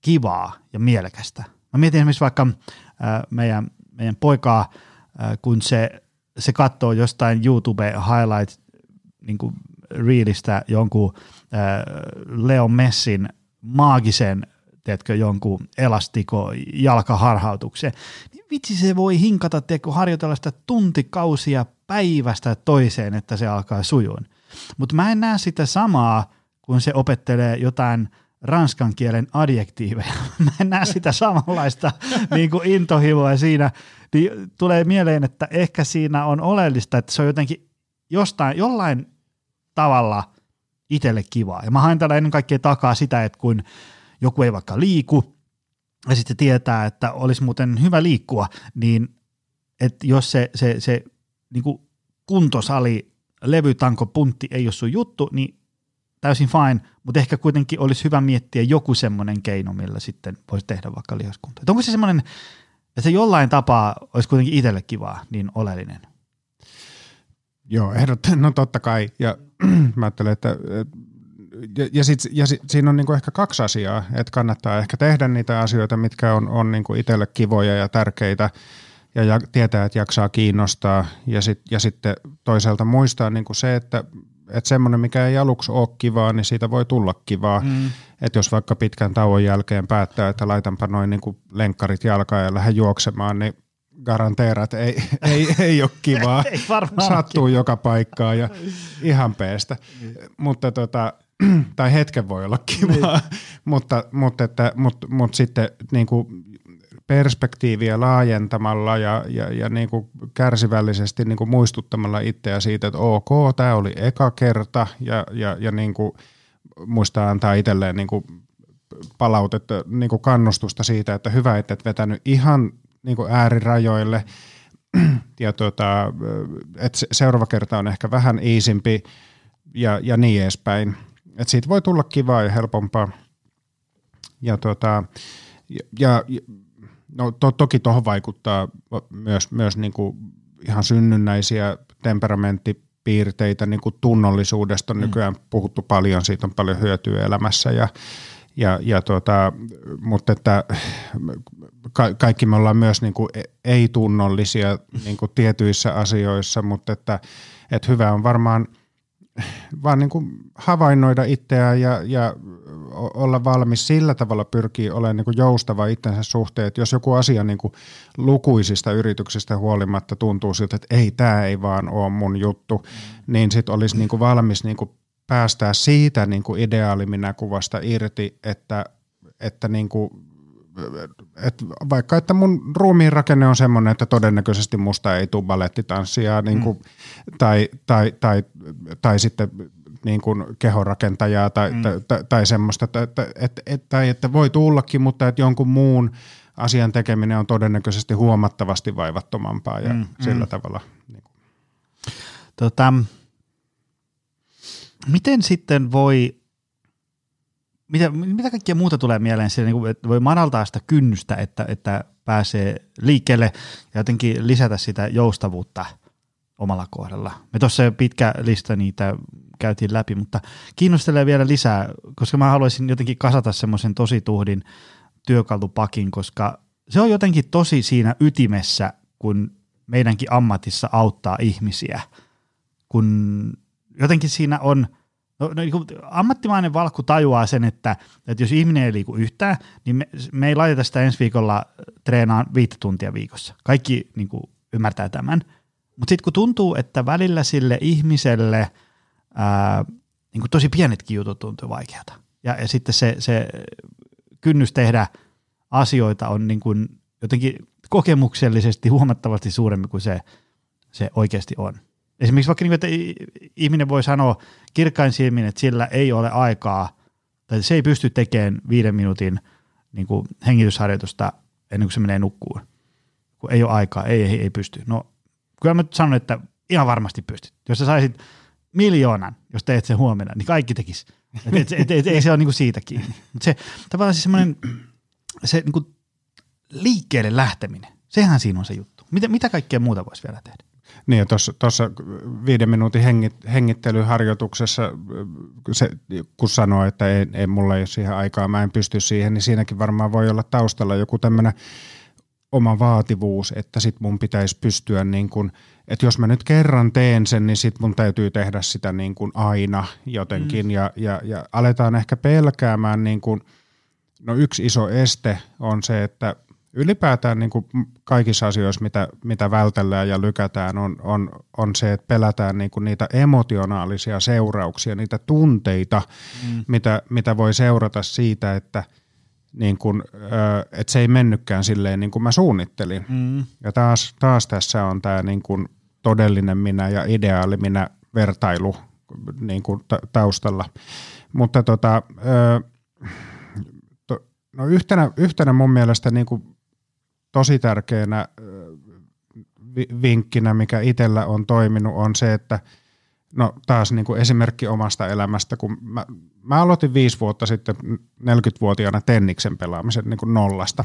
kivaa ja mielekästä. Mä mietin esimerkiksi vaikka äh, meidän, meidän poikaa, äh, kun se, se katsoo jostain YouTube highlight niin kuin reelistä jonkun äh, Leo Messin maagisen, teetkö, jonkun elastiko jalkaharhautuksen, niin vitsi se voi hinkata, teetkö, harjoitella sitä tuntikausia päivästä toiseen, että se alkaa sujuun. Mutta mä en näe sitä samaa, kun se opettelee jotain ranskan kielen adjektiiveja. Mä en näe sitä samanlaista niin kuin intohimoa siinä. Niin tulee mieleen, että ehkä siinä on oleellista, että se on jotenkin jostain, jollain tavalla itselle kivaa. Ja mä haen täällä ennen kaikkea takaa sitä, että kun joku ei vaikka liiku, ja sitten tietää, että olisi muuten hyvä liikkua, niin että jos se, se, se niin kuin kuntosali, levytanko, puntti ei ole sun juttu, niin täysin fine, mutta ehkä kuitenkin olisi hyvä miettiä joku semmoinen keino, millä sitten voisi tehdä vaikka lihaskunta. Onko se semmoinen, että se jollain tapaa olisi kuitenkin itselle kivaa, niin oleellinen? Joo, ehdottomasti, no totta kai. Ja mä ajattelen, että ja, ja, sit, ja sit, siinä on niinku ehkä kaksi asiaa, että kannattaa ehkä tehdä niitä asioita, mitkä on, on niinku itselle kivoja ja tärkeitä, ja, ja tietää, että jaksaa kiinnostaa, ja, sit, ja sitten toisaalta muistaa niinku se, että että semmoinen, mikä ei aluksi ole kivaa, niin siitä voi tulla kivaa. Mm. Että jos vaikka pitkän tauon jälkeen päättää, että laitanpa noin niin kuin lenkkarit jalkaan ja lähden juoksemaan, niin garanteerat ei, ei, ei ole kivaa. Ei sattuu joka paikkaan ja ihan peestä. Mm. Mutta tota, tai hetken voi olla kivaa, mm. mutta, mutta, että, mutta, mutta sitten niin kuin perspektiiviä laajentamalla ja, ja, ja niin kuin kärsivällisesti niin kuin muistuttamalla itseä siitä, että ok, tämä oli eka kerta ja, ja, ja niin kuin muistaa antaa itselleen niin kuin palautetta, niin kuin kannustusta siitä, että hyvä, että et vetänyt ihan niin kuin äärirajoille ja tuota, että seuraava kerta on ehkä vähän iisimpi ja, ja niin edespäin. Että siitä voi tulla kivaa ja helpompaa ja tuota, ja, ja no to, toki tuohon vaikuttaa myös, myös niinku ihan synnynnäisiä temperamenttipiirteitä, niinku tunnollisuudesta on nykyään puhuttu paljon, siitä on paljon hyötyä elämässä, ja, ja, ja tuota, mutta että ka, kaikki me ollaan myös niinku ei-tunnollisia niinku tietyissä asioissa, mutta että, että hyvä on varmaan vaan niin kuin havainnoida itseään ja, ja olla valmis sillä tavalla pyrkii olemaan niin kuin joustava itsensä suhteen, että jos joku asia niin kuin lukuisista yrityksistä huolimatta tuntuu siltä, että ei, tämä ei vaan ole mun juttu, niin sitten olisi niin kuin valmis niin kuin päästää siitä niin kuin ideaaliminäkuvasta irti, että, että niin kuin Et vaikka että mun ruumiin rakenne on semmoinen, että todennäköisesti musta ei tule balettitanssijaa niin kuin, mm. tai, tai, tai, tai sitten niin kuin kehorakentajaa tai, mm. tai, tai, tai semmoista, tai, et, et, tai että voi tullakin, mutta että jonkun muun asian tekeminen on todennäköisesti huomattavasti vaivattomampaa ja mm. sillä mm. tavalla. Niin kuin. Tota, miten sitten voi... Mitä, mitä kaikkea muuta tulee mieleen siellä, niin kuin, että voi madaltaa sitä kynnystä, että, että pääsee liikkeelle ja jotenkin lisätä sitä joustavuutta omalla kohdalla. Me tuossa jo pitkä lista niitä käytiin läpi, mutta kiinnostelee vielä lisää, koska mä haluaisin jotenkin kasata semmoisen tosi tuhdin työkalupakin, koska se on jotenkin tosi siinä ytimessä, kun meidänkin ammatissa auttaa ihmisiä, kun jotenkin siinä on... No, no, ammattimainen valkku tajuaa sen, että, että jos ihminen ei liiku yhtään, niin me, me ei laiteta sitä ensi viikolla treenaan viittä tuntia viikossa. Kaikki niin kuin, ymmärtää tämän. Mutta sitten kun tuntuu, että välillä sille ihmiselle ää, niin kuin tosi pienetkin jutut tuntuu vaikealta. Ja, ja sitten se, se kynnys tehdä asioita on niin kuin, jotenkin kokemuksellisesti huomattavasti suurempi kuin se, se oikeasti on. Esimerkiksi vaikka niin, että ihminen voi sanoa kirkkain silmin, että sillä ei ole aikaa, tai se ei pysty tekemään viiden minuutin niin kuin hengitysharjoitusta ennen kuin se menee nukkuun. Kun ei ole aikaa, ei, ei, ei pysty. No kyllä mä sanon, että ihan varmasti pystyt. Jos sä saisit miljoonan, jos teet sen huomenna, niin kaikki tekisi. Et, et, et, et, ei se ole niin kuin siitä kiinni. Mut se tavallaan siis se niin kuin liikkeelle lähteminen, sehän siinä on se juttu. Mitä, mitä kaikkea muuta voisi vielä tehdä? Niin ja tuossa viiden minuutin hengit, hengittelyharjoituksessa, se, kun sanoo, että ei, ei mulla ei ole siihen aikaa, mä en pysty siihen, niin siinäkin varmaan voi olla taustalla joku tämmöinen oma vaativuus, että sit mun pitäisi pystyä niin kuin, että jos mä nyt kerran teen sen, niin sit mun täytyy tehdä sitä niin kuin aina jotenkin mm. ja, ja, ja aletaan ehkä pelkäämään niin kuin, no yksi iso este on se, että ylipäätään niin kuin kaikissa asioissa, mitä, mitä vältellään ja lykätään, on, on, on se, että pelätään niin kuin niitä emotionaalisia seurauksia, niitä tunteita, mm. mitä, mitä voi seurata siitä, että, niin kuin, että se ei mennytkään silleen niin kuin mä suunnittelin. Mm. Ja taas, taas tässä on tämä niin kuin todellinen minä ja ideaali minä vertailu niin kuin taustalla. Mutta tota, no yhtenä, yhtenä mun mielestä niin kuin tosi tärkeänä vinkkinä, mikä itsellä on toiminut, on se, että no taas niin kuin esimerkki omasta elämästä, kun mä, mä aloitin viisi vuotta sitten neljäkymmentävuotiaana tenniksen pelaamisen niin kuin nollasta.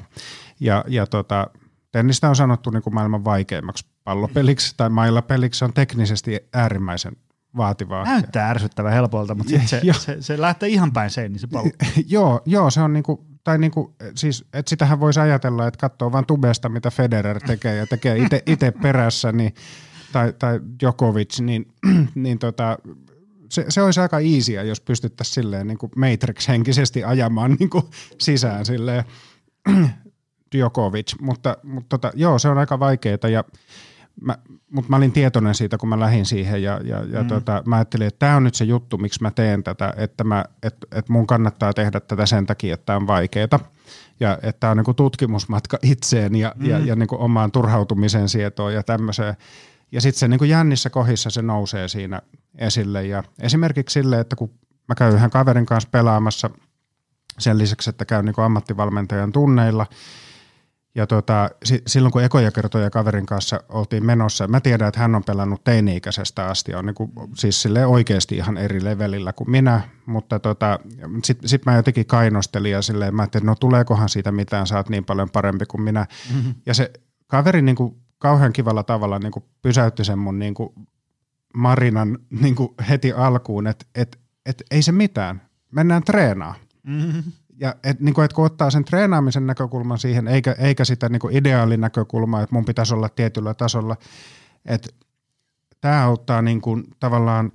Ja, ja tota, tennistä on sanottu niin kuin maailman vaikeimmaksi pallopeliksi tai mailapeliksi, se on teknisesti äärimmäisen vaativaa. Näyttää ärsyttävän helpolta, mutta ja, se, se, se lähtee ihan päin seiniin se pallo. Joo, joo, se on niin kuin tai niinku, siis, että sitähän voisi ajatella, että katsoo vaan tubesta, mitä Federer tekee ja tekee itse perässä, niin, tai, tai Djokovic, niin, niin tota, se, se olisi aika easyä, jos pystyttäisiin silleen niin kuin Matrix-henkisesti ajamaan niin kuin sisään silleen Djokovic, mutta, mutta tota, joo, se on aika vaikeaa ja Mä, mut mä olin tietoinen siitä, kun mä lähdin siihen ja, ja, ja mm. tota, mä ajattelin, että tää on nyt se juttu, miksi mä teen tätä, että mä, et, et mun kannattaa tehdä tätä sen takia, että tää on vaikeeta ja että tää on niinku tutkimusmatka itseen ja, mm. ja, ja niinku omaan turhautumisen sietoon ja tämmöiseen. Ja sit se niinku jännissä kohdissa se nousee siinä esille ja esimerkiksi silleen, että kun mä käyn yhden kaverin kanssa pelaamassa sen lisäksi, että käyn niinku ammattivalmentajan tunneilla, ja tota, silloin kun ekoja kertoja kaverin kanssa oltiin menossa, mä tiedän, että hän on pelannut teini-ikäisestä asti, on niin kuin, siis silleen oikeasti ihan eri levelillä kuin minä, mutta tota, sitten sit mä jotenkin kainostelin ja silleen, mä ajattelin, no tuleekohan siitä mitään, sä oot niin paljon parempi kuin minä. Mm-hmm. Ja se kaveri niin kuin, kauhean kivalla tavalla niin kuin, pysäytti sen mun niin kuin, marinan niin kuin, heti alkuun, että et, et, ei se mitään, mennään treenaan. Mm-hmm. Ja et, niin kun, et kun ottaa sen treenaamisen näkökulman siihen, eikä, eikä sitä niin ideaalin näkökulmaa, että mun pitäisi olla tietyllä tasolla, että tämä auttaa niin kun, tavallaan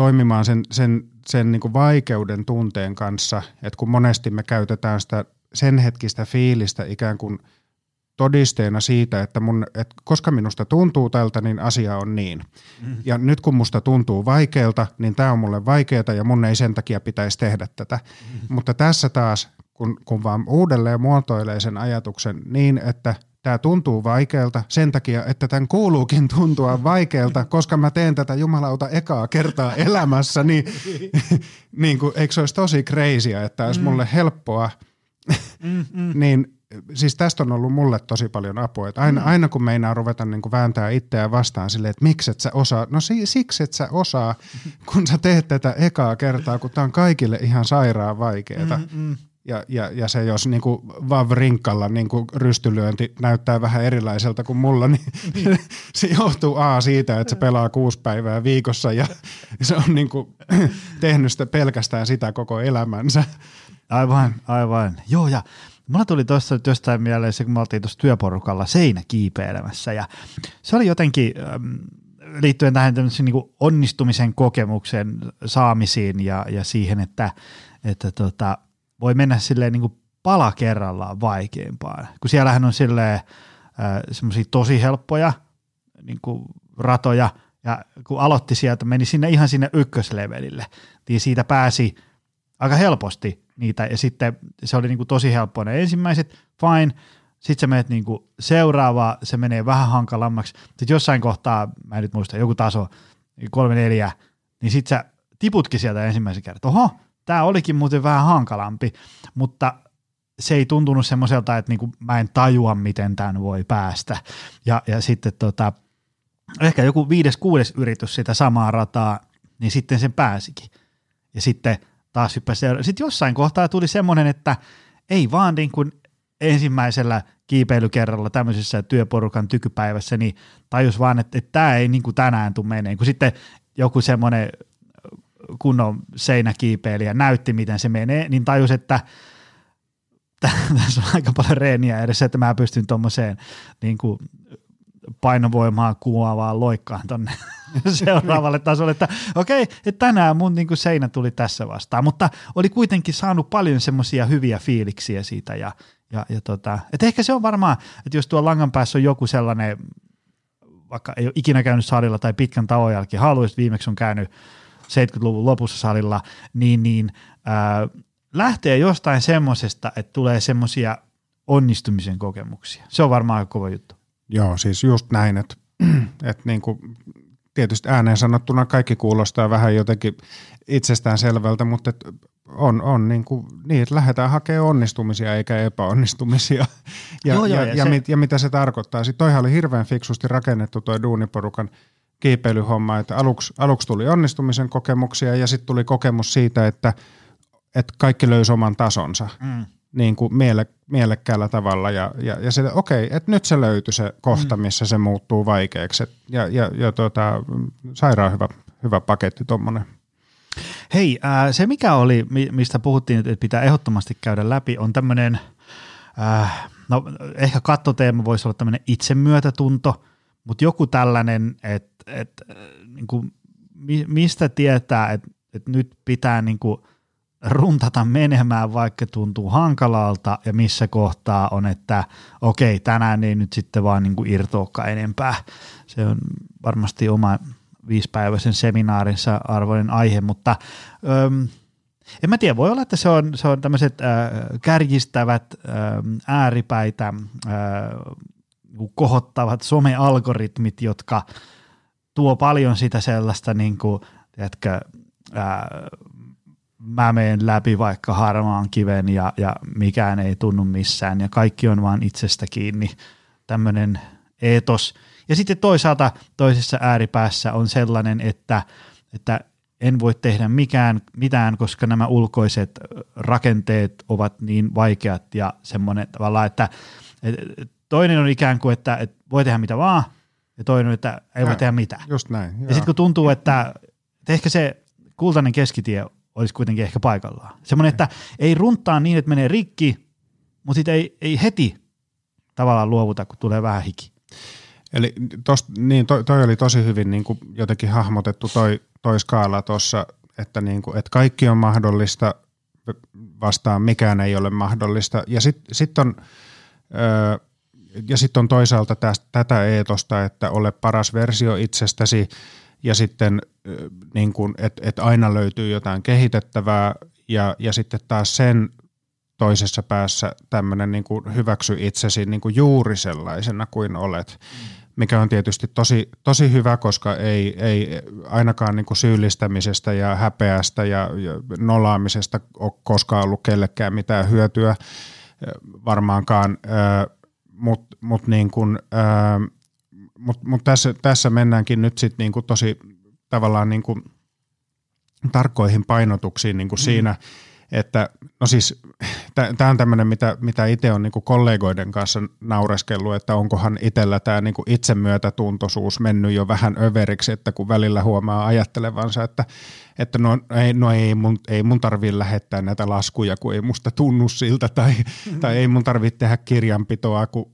toimimaan sen, sen, sen niin kuin vaikeuden tunteen kanssa, että kun monesti me käytetään sitä sen hetkistä fiilistä ikään kuin todisteena siitä, että, mun, että koska minusta tuntuu tältä, niin asia on niin. Mm. Ja nyt kun musta tuntuu vaikealta, niin tämä on mulle vaikeata ja mun ei sen takia pitäisi tehdä tätä. Mm. Mutta tässä taas, kun, kun vaan uudelleen muotoilee sen ajatuksen niin, että tämä tuntuu vaikealta sen takia, että tämän kuuluukin tuntua vaikealta, koska mä teen tätä jumalauta ekaa kertaa elämässä, niin, niin kun, eikö se olisi tosi crazyä, että olisi mm. mulle helppoa, mm, mm. niin siis tästä on ollut mulle tosi paljon apua, että aina, mm. aina kun meinaa ruveta niin kuin vääntää itseään vastaan silleen, että miksi et sä osaa, no siksi et sä osaa, kun sä teet tätä ekaa kertaa, kun tää on kaikille ihan sairaan vaikeeta. Mm, mm. Ja, ja, ja se, jos niin kuin vavrinkkalla niin kuin rystylyönti näyttää vähän erilaiselta kuin mulla, niin mm. se johtuu A siitä, että se pelaa kuusi päivää viikossa ja se on niin kuin tehnyt sitä pelkästään sitä koko elämänsä. Aivan, aivan. Joo, ja mulla tuli tuossa jostain mieleen se, kun me oltiin tuossa työporukalla seinäkiipeilemässä, ja se oli jotenkin ähm, liittyen tähän tämmöisen niin kuin onnistumisen kokemuksen saamisiin ja, ja siihen, että, että tota, voi mennä silleen niin kuin pala kerrallaan vaikeimpaan. Kun siellähän on silleen äh, semmoisia tosi helppoja niin kuin ratoja, ja kun aloitti sieltä, meni sinne ihan sinne ykköslevelille, niin siitä pääsi aika helposti niitä, ja sitten se oli niinku tosi helppoa ne ensimmäiset, fine, sitten sä menet niinku seuraavaa, se menee vähän hankalammaksi, sitten jossain kohtaa, mä en nyt muista, joku taso, kolme neljä, niin sitten sä tiputkin sieltä ensimmäisen kerran, oho, tää olikin muuten vähän hankalampi, mutta se ei tuntunut semmoiselta, että niinku mä en tajua, miten tän voi päästä, ja, ja sitten tota, ehkä joku viides, kuudes yritys sitä samaa rataa, niin sitten sen pääsikin, ja sitten taas hyppäsi. Sitten jossain kohtaa tuli semmoinen, että ei vaan niin kuin ensimmäisellä kiipeilykerralla tämmöisessä työporukan tykypäivässä, niin tajus vaan, että, että tämä ei niin kuin tänään tule meneen, kun sitten joku semmoinen kunnon seinäkiipeilijä näytti, miten se menee, niin tajus, että tässä on aika paljon reeniä edessä, että mä pystyn tommoseen niin kuin painovoimaa kuvaavaan loikkaan tonne seuraavalle tasolle, että okei, okay, tänään mun niin kuin seinä tuli tässä vastaan, mutta oli kuitenkin saanut paljon semmoisia hyviä fiiliksiä siitä, ja, ja, ja tota, että ehkä se on varmaan, että jos tuolla langan päässä on joku sellainen, vaikka ei ole ikinä käynyt salilla tai pitkän tauon jälkeen haluaisit, viimeksi on käynyt seitsemänkymmentäluvun lopussa salilla, niin, niin ää, lähtee jostain semmoisesta, että tulee semmoisia onnistumisen kokemuksia. Se on varmaan kova juttu. Joo, siis just näin, että, että niin kuin tietysti ääneen sanottuna kaikki kuulostaa vähän jotenkin itsestäänselvältä, mutta on, on niin kuin niin, että lähdetään hakemaan onnistumisia eikä epäonnistumisia ja, joo, joo, ja, ja, ja, se... mit, ja mitä se tarkoittaa. Sitten toihan oli hirveän fiksusti rakennettu toi duuniporukan kiipeilyhomma, että aluksi, aluksi tuli onnistumisen kokemuksia ja sitten tuli kokemus siitä, että, että kaikki löysi oman tasonsa. Mm. Niin kuin miele, mielekkäällä tavalla ja, ja, ja se, okei, okay, että nyt se löytyi se kohta, missä se muuttuu vaikeaksi. Et, ja ja, ja tota, sairaan hyvä, hyvä paketti tuommoinen. Hei, äh, se mikä oli, mistä puhuttiin, että pitää ehdottomasti käydä läpi, on tämmöinen, äh, no ehkä kattoteema voisi olla tämmöinen itsemyötätunto, mutta joku tällainen, että et, äh, niinku, mistä tietää, että et nyt pitää niinku runtata menemään, vaikka tuntuu hankalalta, ja missä kohtaa on, että okei, tänään ei nyt sitten vaan niin kuin irtoakaan enempää. Se on varmasti oma viisipäiväisen seminaarinsa arvoinen aihe, mutta öm, en mä tiedä, voi olla, että se on, se on tämmöiset äh, kärjistävät äh, ääripäitä, äh, kohottavat somealgoritmit, jotka tuo paljon sitä sellaista, niin kuin, tiedätkö, äh, mä meen läpi vaikka harmaan kiven ja, ja mikään ei tunnu missään ja kaikki on vaan itsestä kiinni, tämmöinen eetos. Ja sitten toisaalta toisessa ääripäässä on sellainen, että, että en voi tehdä mikään, mitään, koska nämä ulkoiset rakenteet ovat niin vaikeat ja semmoinen tavallaan, että toinen on ikään kuin, että, että voi tehdä mitä vaan ja toinen, että ei voi tehdä mitään. Just näin. Ja sitten kun tuntuu, että, että ehkä se kultainen keskitie olisi kuitenkin ehkä paikallaan. Semmoinen, että ei runtaa niin, että menee rikki, mutta sitten ei, ei heti tavallaan luovuta, kun tulee vähän hiki. Eli tos, niin, toi, toi oli tosi hyvin niin kuin jotenkin hahmotettu toi, toi skaala tuossa, että niin kuin, et kaikki on mahdollista vastaan, mikään ei ole mahdollista. Ja sitten sit on, öö, sit on toisaalta tästä, tätä eetosta, että ole paras versio itsestäsi ja sitten öö, niin että et aina löytyy jotain kehitettävää ja, ja sitten taas sen toisessa päässä tämmöinen niin kuin hyväksy itsesi niin kuin juuri sellaisena kuin olet, mikä on tietysti tosi, tosi hyvä, koska ei, ei ainakaan niin kuin syyllistämisestä ja häpeästä ja, ja nolaamisesta ole koskaan ollut kellekään mitään hyötyä varmaankaan, äh, mutta mut niin äh, mut, mut tässä, tässä mennäänkin nyt sit niin kuin tosi tavallaan niin kuin tarkkoihin painotuksiin niin kuin mm. siinä, että no siis tämä on tämmöinen, mitä, mitä itse on niinku kollegoiden kanssa naureskellut, että onkohan itsellä tämä niinku itsemyötätuntoisuus mennyt jo vähän överiksi, että kun välillä huomaa ajattelevansa, että, että no, ei, no ei mun, ei mun tarvitse lähettää näitä laskuja, kun ei musta tunnu siltä, tai, mm-hmm. tai ei mun tarvitse tehdä kirjanpitoa, kun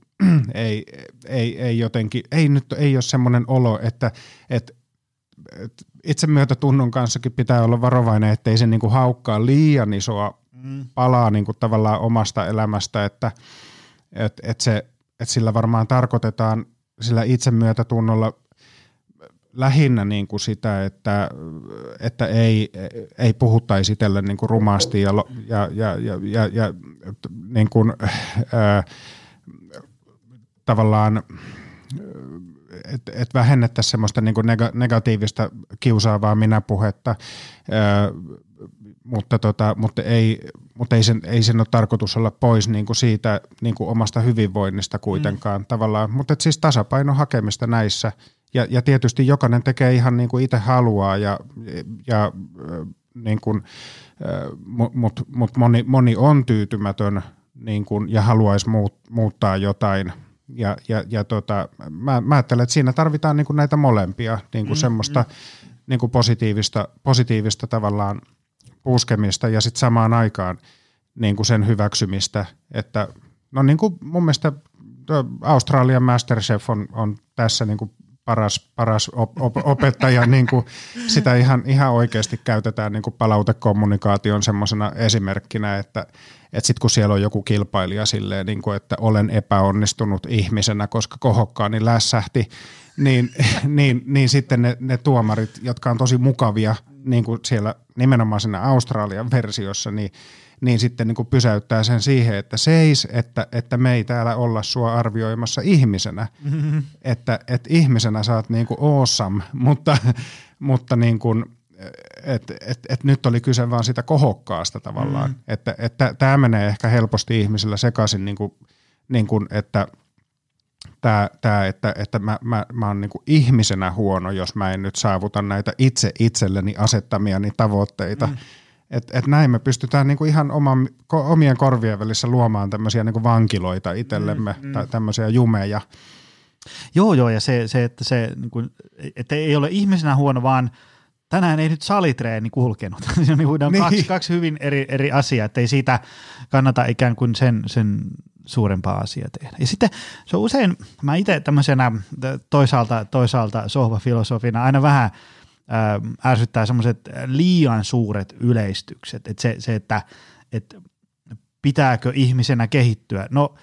ei, ei, ei jotenkin, ei nyt ei ole semmoinen olo, että, että itsemyötätunnon kanssakin pitää olla varovainen, ettei se niinku haukkaa liian isoa palaa niinku tavallaan omasta elämästä, että et, et se, et sillä varmaan tarkoitetaan sillä itsemyötätunnolla lähinnä niinku sitä, että, että ei, ei puhuttaisi itselle niinku rumasti ja, ja, ja, ja, ja, ja niinku, äh, tavallaan että et vähennettäisiin semmoista niinku negatiivista kiusaavaa minäpuhetta, öö, mutta, tota, mutta, ei, mutta ei, sen, ei sen ole tarkoitus olla pois niinku siitä niinku omasta hyvinvoinnista kuitenkaan mm. tavallaan, mutta siis tasapaino hakemista näissä ja, ja tietysti jokainen tekee ihan niin kuin itse haluaa ja, ja niin kuin, mutta mut moni, moni on tyytymätön niin kuin, ja haluaisi muut, muuttaa jotain. Ja, ja, ja tota, mä, mä ajattelen, että siinä tarvitaan niinku näitä molempia, niinku mm, semmoista mm. Niinku positiivista, positiivista tavallaan puskemista ja sitten samaan aikaan niinku sen hyväksymistä. Että, no niinku mun mielestä Australian Masterchef on, on tässä niinku paras, paras op, op, opettaja, niinku sitä ihan, ihan oikeasti käytetään niinku palautekommunikaation semmoisena esimerkkinä, että että sitten kun siellä on joku kilpailija silleen, niin kuin, että olen epäonnistunut ihmisenä, koska kohokkaani lässähti, niin, niin, niin sitten ne, ne tuomarit, jotka on tosi mukavia niin kuin siellä nimenomaan siinä Australian versiossa, niin, niin sitten niin kuin pysäyttää sen siihen, että seis, että, että me ei täällä olla sua arvioimassa ihmisenä. Mm-hmm. Että, että ihmisenä sä oot niin kuin awesome, mutta, mutta niin kuin että et, et nyt oli kyse vaan sitä kohokkaasta tavallaan, mm. että et tämä menee ehkä helposti ihmisillä sekaisin, niin kuin, niin kuin, että tää, tää, että, että mä, mä, mä oon niin kuin ihmisenä huono, jos mä en nyt saavuta näitä itse itselleni asettamiani tavoitteita. Mm. Että et näin me pystytään niin kuin ihan oman, omien korvien välissä luomaan tämmöisiä niin kuin vankiloita itsellemme mm, mm. tai tämmöisiä jumeja. Joo, joo, ja se, se että se niin kuin, et ei ole ihmisenä huono, vaan tänään ei nyt salitreeni kulkenut. Ne on niin. kaksi, kaksi hyvin eri, eri asiaa, ettei siitä kannata ikään kuin sen, sen suurempaa asiaa tehdä. Ja sitten se on usein, mä itse tämmöisenä toisaalta, toisaalta sohvafilosofina aina vähän ää, ärsyttää semmoiset liian suuret yleistykset. Että se, se, että et pitääkö ihmisenä kehittyä, no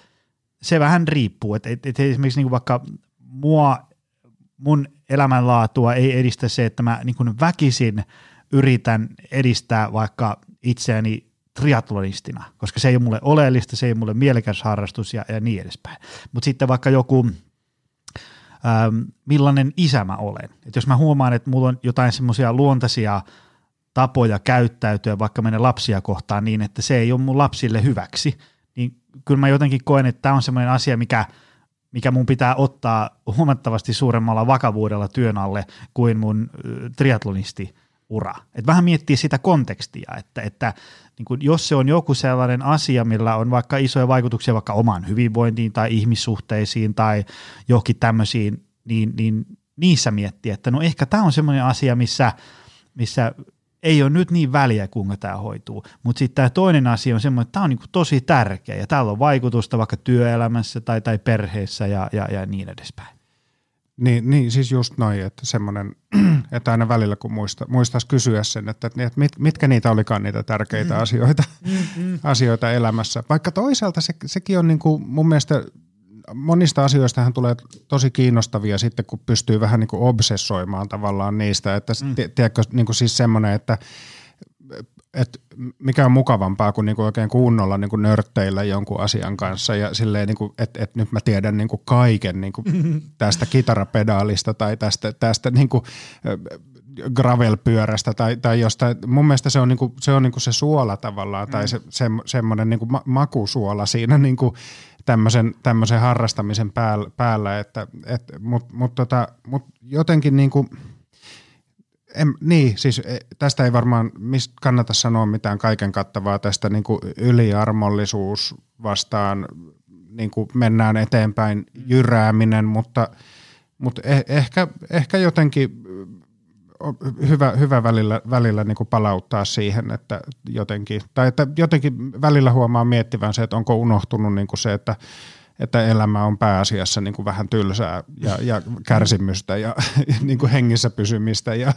se vähän riippuu. Että et, et esimerkiksi niinku vaikka mua, mun elämänlaatua ei edistä se, että mä niin kuin väkisin yritän edistää vaikka itseäni triatlonistina, koska se ei ole mulle oleellista, se ei ole mulle mielekäs harrastus ja, ja niin edespäin. Mutta sitten vaikka joku, ähm, millainen isä mä olen. Et jos mä huomaan, että mulla on jotain semmoisia luontaisia tapoja käyttäytyä vaikka meidän lapsia kohtaan niin, että se ei ole mun lapsille hyväksi, niin kyllä mä jotenkin koen, että tämä on semmoinen asia, mikä mikä mun pitää ottaa huomattavasti suuremmalla vakavuudella työn alle kuin mun triatlonistiura. Et vähän miettiä sitä kontekstia, että, että niin kun jos se on joku sellainen asia, millä on vaikka isoja vaikutuksia vaikka omaan hyvinvointiin tai ihmissuhteisiin tai johonkin tämmöisiin, niin, niin niissä miettiä, että no ehkä tämä on semmoinen asia, missä, missä ei ole nyt niin väliä, kuinka tämä hoituu, mutta sitten tämä toinen asia on semmoinen, että tämä on niinku tosi tärkeä ja täällä on vaikutusta vaikka työelämässä tai, tai perheessä ja, ja, ja niin edespäin. Niin, niin siis just noin, että semmoinen, että aina välillä kun muista, muistaisi kysyä sen, että, että mit, mitkä niitä olikaan niitä tärkeitä mm. asioita, mm-hmm. asioita elämässä. Vaikka toisaalta se, sekin on niin kuin mun mielestä, monista asioistahan tulee tosi kiinnostavia sitten, kun pystyy vähän niin kuin obsessoimaan tavallaan niistä, että mm. tiedätkö niin kuin siis semmoinen, että että mikä on mukavampaa kuin niinku oikein kunnolla niinku nörtteillä jonkun asian kanssa ja silleen niinku, että et nyt mä tiedän niinku kaiken niinku tästä kitarapedaalista tai tästä tästä niinku gravelpyörästä tai tai jostain. Mun mielestä se on niinku se on niinku se suola tavallaan mm. tai se, se semmoinen niinku makusuola siinä niinku tämmöisen tämmöisen harrastamisen päällä, päällä että et mut mut tota mut jotenkin niinku En, niin, siis tästä ei varmaan kannata sanoa mitään kaiken kattavaa tästä niin kuin yliarmollisuus vastaan, niin kuin mennään eteenpäin jyrääminen, mutta, mutta ehkä, ehkä jotenkin hyvä, hyvä välillä, välillä niin kuin palauttaa siihen, että jotenkin, tai että jotenkin välillä huomaa miettivän se, että onko unohtunut niin kuin se, että että elämä on pääasiassa niin kuin vähän tylsää ja, ja kärsimystä ja, ja niin kuin hengissä pysymistä ja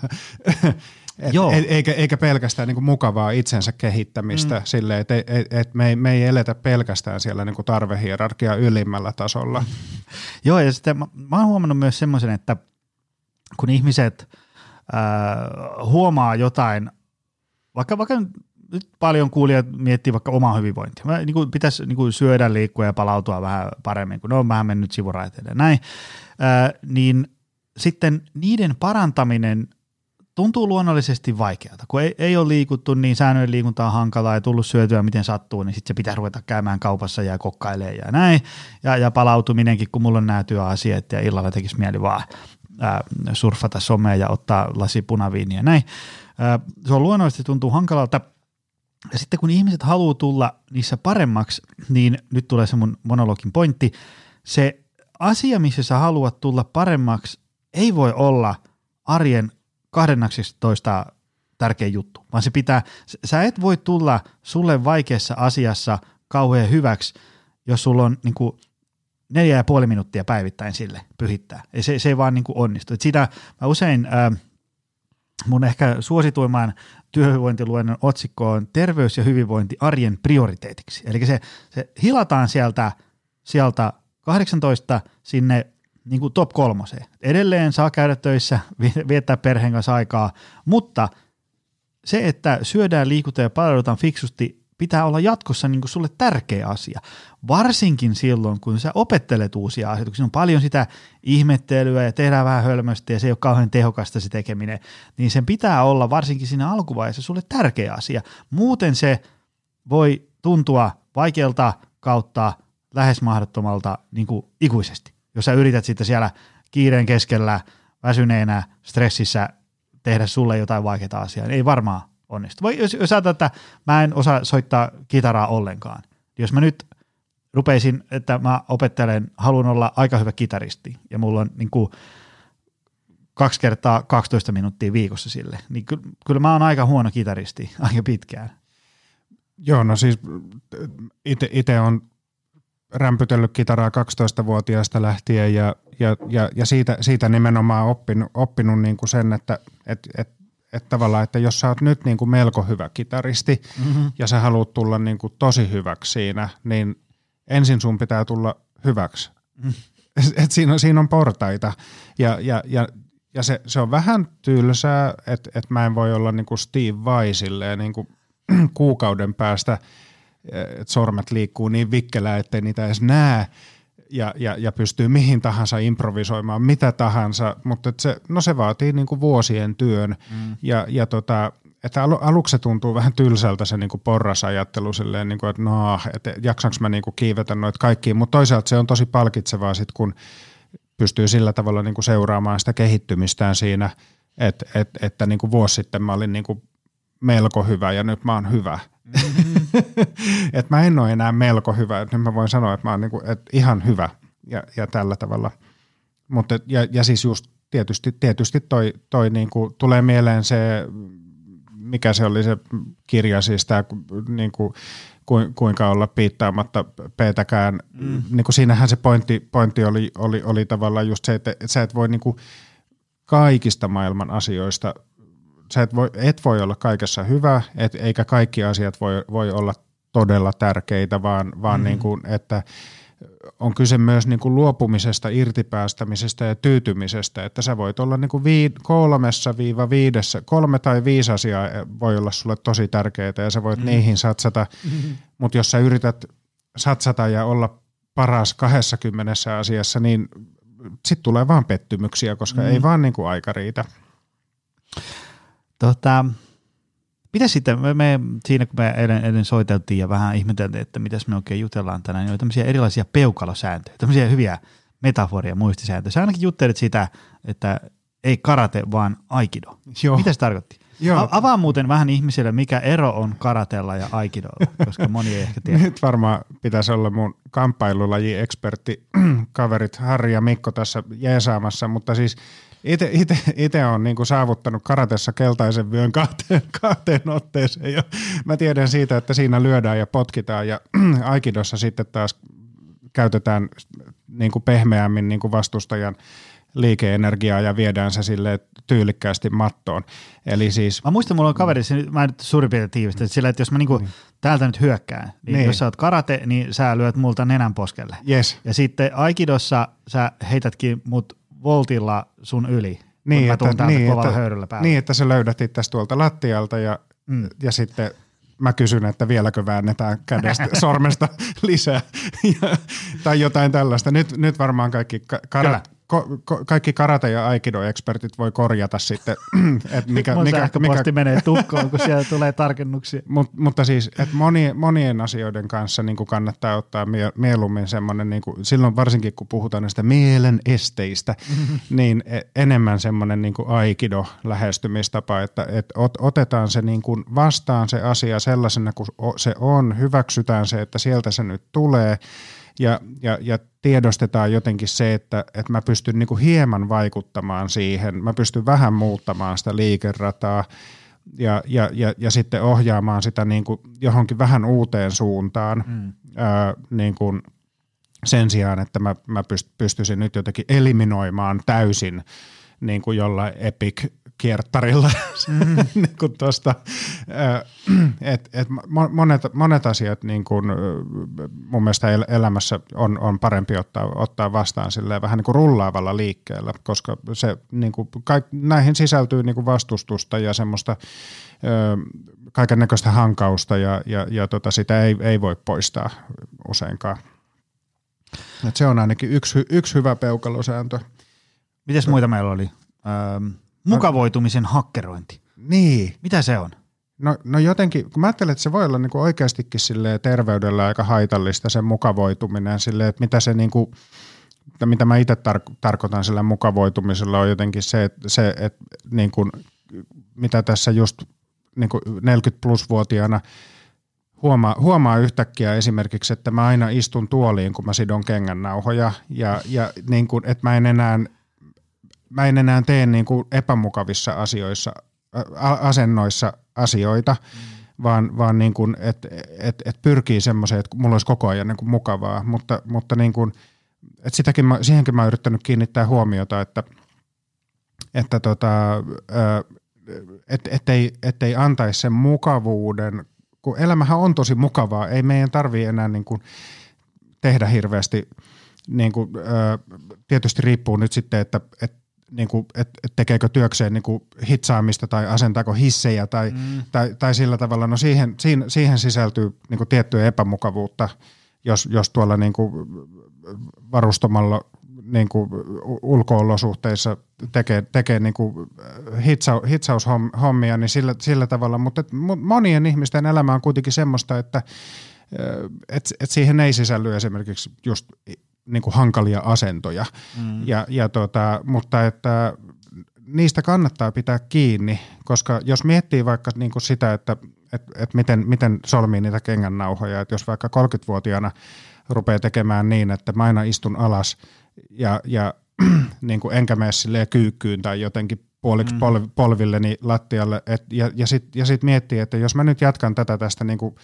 et, e, eikä, eikä pelkästään niin kuin mukavaa itsensä kehittämistä mm. silleen, että et, et me, me ei eletä pelkästään siellä niin kuin tarvehierarkia ylimmällä tasolla. Joo, ja sitten mä, mä oon huomannut myös semmoisen, että kun ihmiset äh, huomaa jotain, vaikka vaikka nyt paljon kuulijat miettii vaikka omaa hyvinvointia. Mä, niin kuin, pitäisi niin kuin syödä, liikkua ja palautua vähän paremmin, kun ne on vähän mennyt sivuraiteille. Näin. Ää, niin sitten niiden parantaminen tuntuu luonnollisesti vaikealta. Kun ei, ei ole liikuttu, niin säännöllinen liikunta on hankalaa ja tullut syötyä miten sattuu, niin sitten se pitää ruveta käymään kaupassa ja kokkailemaan ja näin. Ja, ja palautuminenkin, kun mulla on nämä työasiat ja illalla tekisi mieli vaan ää, surfata somea ja ottaa lasi punaviiniä ja näin. Ää, se on luonnollisesti tuntuu hankalalta. Ja sitten kun ihmiset haluaa tulla niissä paremmaksi, niin nyt tulee se mun monologin pointti. Se asia, missä sä haluat tulla paremmaksi, ei voi olla arjen kahdennaksitoista tärkeä juttu, vaan se pitää, sä et voi tulla sulle vaikeassa asiassa kauhean hyväksi, jos sulla on niin kuin neljä ja puoli minuuttia päivittäin sille pyhittää. Se, se ei vaan niin kuin onnistu. Et sitä mä usein... Ää, Mun ehkä suosituimman työhyvinvointiluennon otsikko on terveys ja hyvinvointi arjen prioriteetiksi. Eli se, se hilataan sieltä, sieltä kahdeksantoista sinne niin kuin top kolmoseen. Edelleen saa käydä töissä, viettää perheen kanssa aikaa, mutta se, että syödään, liikutaan ja palaudutaan fiksusti, pitää olla jatkossa niin kuin sulle tärkeä asia. Varsinkin silloin, kun sä opettelet uusia asioita, kun siinä on paljon sitä ihmettelyä ja tehdään vähän hölmöstä ja se ei ole kauhean tehokasta se tekeminen, niin sen pitää olla varsinkin siinä alkuvaiheessa sulle tärkeä asia. Muuten se voi tuntua vaikealta kautta lähes mahdottomalta niin kuin ikuisesti, jos sä yrität sitten siellä kiireen keskellä, väsyneenä, stressissä tehdä sulle jotain vaikeaa asiaa, niin ei varmaan onnistu. Vai jos, jos ajatellaan, että mä en osaa soittaa kitaraa ollenkaan. Jos mä nyt rupeisin, että mä opettelen, haluan olla aika hyvä kitaristi ja mulla on niin kuin kaksi kertaa kaksitoista minuuttia viikossa sille, niin ky- kyllä mä oon aika huono kitaristi aika pitkään. Joo, no siis ite, ite on rämpytellyt kitaraa kaksitoistavuotiaasta lähtien ja, ja, ja, ja siitä, siitä nimenomaan oppinut, oppinut niin kuin sen, että et, et Että tavallaan, että jos sä oot nyt niin kuin melko hyvä kitaristi mm-hmm. ja sä haluat tulla niin kuin tosi hyväksi siinä, niin ensin sun pitää tulla hyväksi. Mm. Et siinä, on, siinä on portaita ja, ja, ja, ja se, se on vähän tylsää, että et mä en voi olla niin kuin Steve Vai silleen niin kuin kuukauden päästä, että sormet liikkuu niin vikkelää, ettei niitä edes näe. Ja, ja, ja pystyy mihin tahansa improvisoimaan, mitä tahansa, mutta se, no se vaatii niinku vuosien työn. Mm. Ja, ja tota, että alu, aluksi se tuntuu vähän tylsältä se niinku porrasajattelu, silleen, niinku, että no, et jaksanko mä niinku kiivetä noita kaikkiin, mutta toisaalta se on tosi palkitsevaa, sit, kun pystyy sillä tavalla niinku seuraamaan sitä kehittymistään siinä, että et, että niinku vuosi sitten mä olin niinku melko hyvä ja nyt mä oon hyvä. Mm-hmm. Että mä en ole enää melko hyvä, nyt mä voin sanoa, että mä oon niinku, et ihan hyvä ja, ja tällä tavalla. Mut et, ja, ja siis just tietysti, tietysti toi, toi niinku, tulee mieleen se, mikä se oli se kirja, siis tää niinku, kuinka olla piittaamatta peetäkään. Mm. Niin kuin siinähän se pointti, pointti oli, oli, oli tavallaan just se, että sä et voi niin kuin kaikista maailman asioista, sä et voi, et voi olla kaikessa hyvä, et, eikä kaikki asiat voi, voi olla todella tärkeitä, vaan, vaan mm. niin kuin, että on kyse myös niin kuin luopumisesta, irtipäästämisestä ja tyytymisestä, että sä voit olla niin kuin vii, kolmessa viiva viidessä, kolme tai viisi asiaa voi olla sulle tosi tärkeitä ja sä voit mm. niihin satsata, mm-hmm. mutta jos sä yrität satsata ja olla paras kahdessakymmenessä asiassa, niin sitten tulee vaan pettymyksiä, koska mm. ei vaan niin kuin aika riitä. Tota, mitä sitten, me, me, siinä kun me eilen, eilen soiteltiin ja vähän ihmeteltiin, että mitäs me oikein jutellaan tänään, niin oli tämmöisiä erilaisia peukalosääntöjä, tämmöisiä hyviä metaforia, muistisääntöjä. Sä ainakin juttelit sitä, että ei karate, vaan aikido. Joo. Mitä se tarkoitti? Joo. Avaa muuten vähän ihmisille, mikä ero on karatella ja aikidolla, koska moni ei ehkä tiedä. Nyt varmaan pitäisi olla mun kamppailulajiekspertti kaverit Harri ja Mikko tässä jeesaamassa, mutta siis Ite, ite, ite on niinku saavuttanut karatessa keltaisen vyön kahteen, kahteen otteeseen ja mä tiedän siitä, että siinä lyödään ja potkitaan ja aikidossa sitten taas käytetään niinku pehmeämmin niinku vastustajan liike-energiaa ja viedään se sille tyylikkäästi mattoon. Eli siis mä muistan, mulla on kaverissa, mä nyt suurin piirtein tiivistä, että sillä, että jos mä niinku niin. täältä nyt hyökkään, niin, niin jos sä oot karate, niin sä lyöt multa nenän poskelle. Yes. Ja sitten aikidossa sä heitätkin mut voltilla sun yli, niin, kun mä tuun täältä niin, kovalla että, höyryllä päälle. Niin, että sä löydät itseäsi tuolta lattialta ja, mm. ja sitten mä kysyn, että vieläkö väännetään kädestä, sormesta lisää ja, tai jotain tällaista. Nyt, nyt varmaan kaikki, kara, ko, ko, kaikki karate- ja aikido-ekspertit voi korjata sitten. Että mikä, mun mikä, sähköposti mikä... menee tukkoon, kun siellä tulee tarkennuksia. Mut, mutta siis, että moni, monien asioiden kanssa niin kuin kannattaa ottaa mie, mieluummin semmoinen, niin kuin, silloin varsinkin kun puhutaan näistä mielen esteistä, niin enemmän semmoinen niin kuin aikido-lähestymistapa, että, että otetaan se niin kuin vastaan se asia sellaisena kuin se on, hyväksytään se, että sieltä se nyt tulee. Ja, ja, ja tiedostetaan jotenkin se, että, että mä pystyn niinku hieman vaikuttamaan siihen, mä pystyn vähän muuttamaan sitä liikerataa ja, ja, ja, ja sitten ohjaamaan sitä niinku johonkin vähän uuteen suuntaan mm. ää, niinku sen sijaan, että mä, mä pystyisin nyt jotenkin eliminoimaan täysin niinku jollain epic kierttarilla mm. niinku tosta äh, et et monet monet asiat niin kuin mun mielestä el- elämässä on on parempi ottaa ottaa vastaan silleen vähän niinku rullaavalla liikkeellä, koska se niinku kaikki näihin sisältyy niinku vastustusta ja semmoista äh, kaiken näköistä hankausta ja ja ja tota sitä ei ei voi poistaa useinkaan. Et se on ainakin yksi yksi hyvä peukalosääntö. Mitäs muita meillä oli? Ähm. Mukavoitumisen hakkerointi. Niin. Mitä se on? No, no jotenkin, kun mä ajattelen, että se voi olla niinku oikeastikin terveydellä aika haitallista se mukavoituminen, silleen, että mitä se niinku, mitä mä itse tar- tarkoitan sillä mukavoitumisella on jotenkin se, että, se, että niinku, mitä tässä just niinku neljäkymmentä plus-vuotiaana Huomaa, huomaa yhtäkkiä esimerkiksi, että mä aina istun tuoliin, kun mä sidon kengännauhoja ja, ja niinku, että mä en enää Mä en enää tee niin kuin epämukavissa asioissa, asennoissa asioita, mm. vaan, vaan niin kuin, että et, et pyrkii semmoiseen, että mulla olisi koko ajan niin kuin mukavaa, mutta, mutta niin kuin, että sitäkin mä, siihenkin mä oon yrittänyt kiinnittää huomiota, että, että tota, et, ettei, ettei antaisi sen mukavuuden, kun elämähän on tosi mukavaa, ei meidän tarvitse enää niin kuin tehdä hirveästi. Niin kuin, tietysti riippuu nyt sitten, että, että, että, että tekeekö työkseen niin kuin hitsaamista tai asentaako hissejä tai, mm. tai, tai sillä tavalla. No siihen, siihen, siihen sisältyy niin kuin tiettyä epämukavuutta, jos, jos tuolla niin kuin varustamalla niin kuin ulko-olosuhteissa tekee, tekee niin kuin hitsa, hitsaushommia, niin sillä, sillä tavalla. Mutta monien ihmisten elämä on kuitenkin semmoista, että, että, että siihen ei sisälly esimerkiksi just niin kuin hankalia asentoja, mm. ja, ja tota, mutta että niistä kannattaa pitää kiinni, koska jos miettii vaikka niin kuin sitä, että et, et miten, miten solmii niitä kengännauhoja, että jos vaikka kolmekymmentävuotiaana rupeaa tekemään niin, että mä aina istun alas ja, ja niin kuin enkä mene silleen kyykkyyn tai jotenkin puoliksi mm. polv, polvilleni lattialle, et, ja, ja sitten ja sit miettii, että jos mä nyt jatkan tätä tästä niin kuin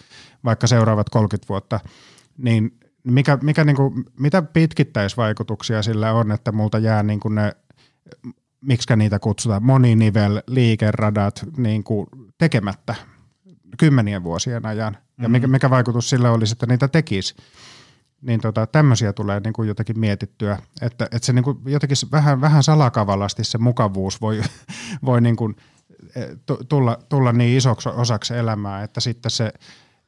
vaikka seuraavat kolmekymmentä vuotta, niin mikä, mikä niin kuin, mitä pitkittäisvaikutuksia sillä on, että multa jää niin kuin ne, miksikä niitä kutsutaan, moninivel, liikeradat niin kuin tekemättä kymmenien vuosien ajan, ja mikä, mikä vaikutus sillä olisi, että niitä tekisi. Niin tota, tämmöisiä tulee niin kuin jotenkin mietittyä, että, että se niin kuin jotenkin vähän, vähän salakavalasti se mukavuus voi, voi niin kuin tulla, tulla niin isoksi osaksi elämää, että sitten se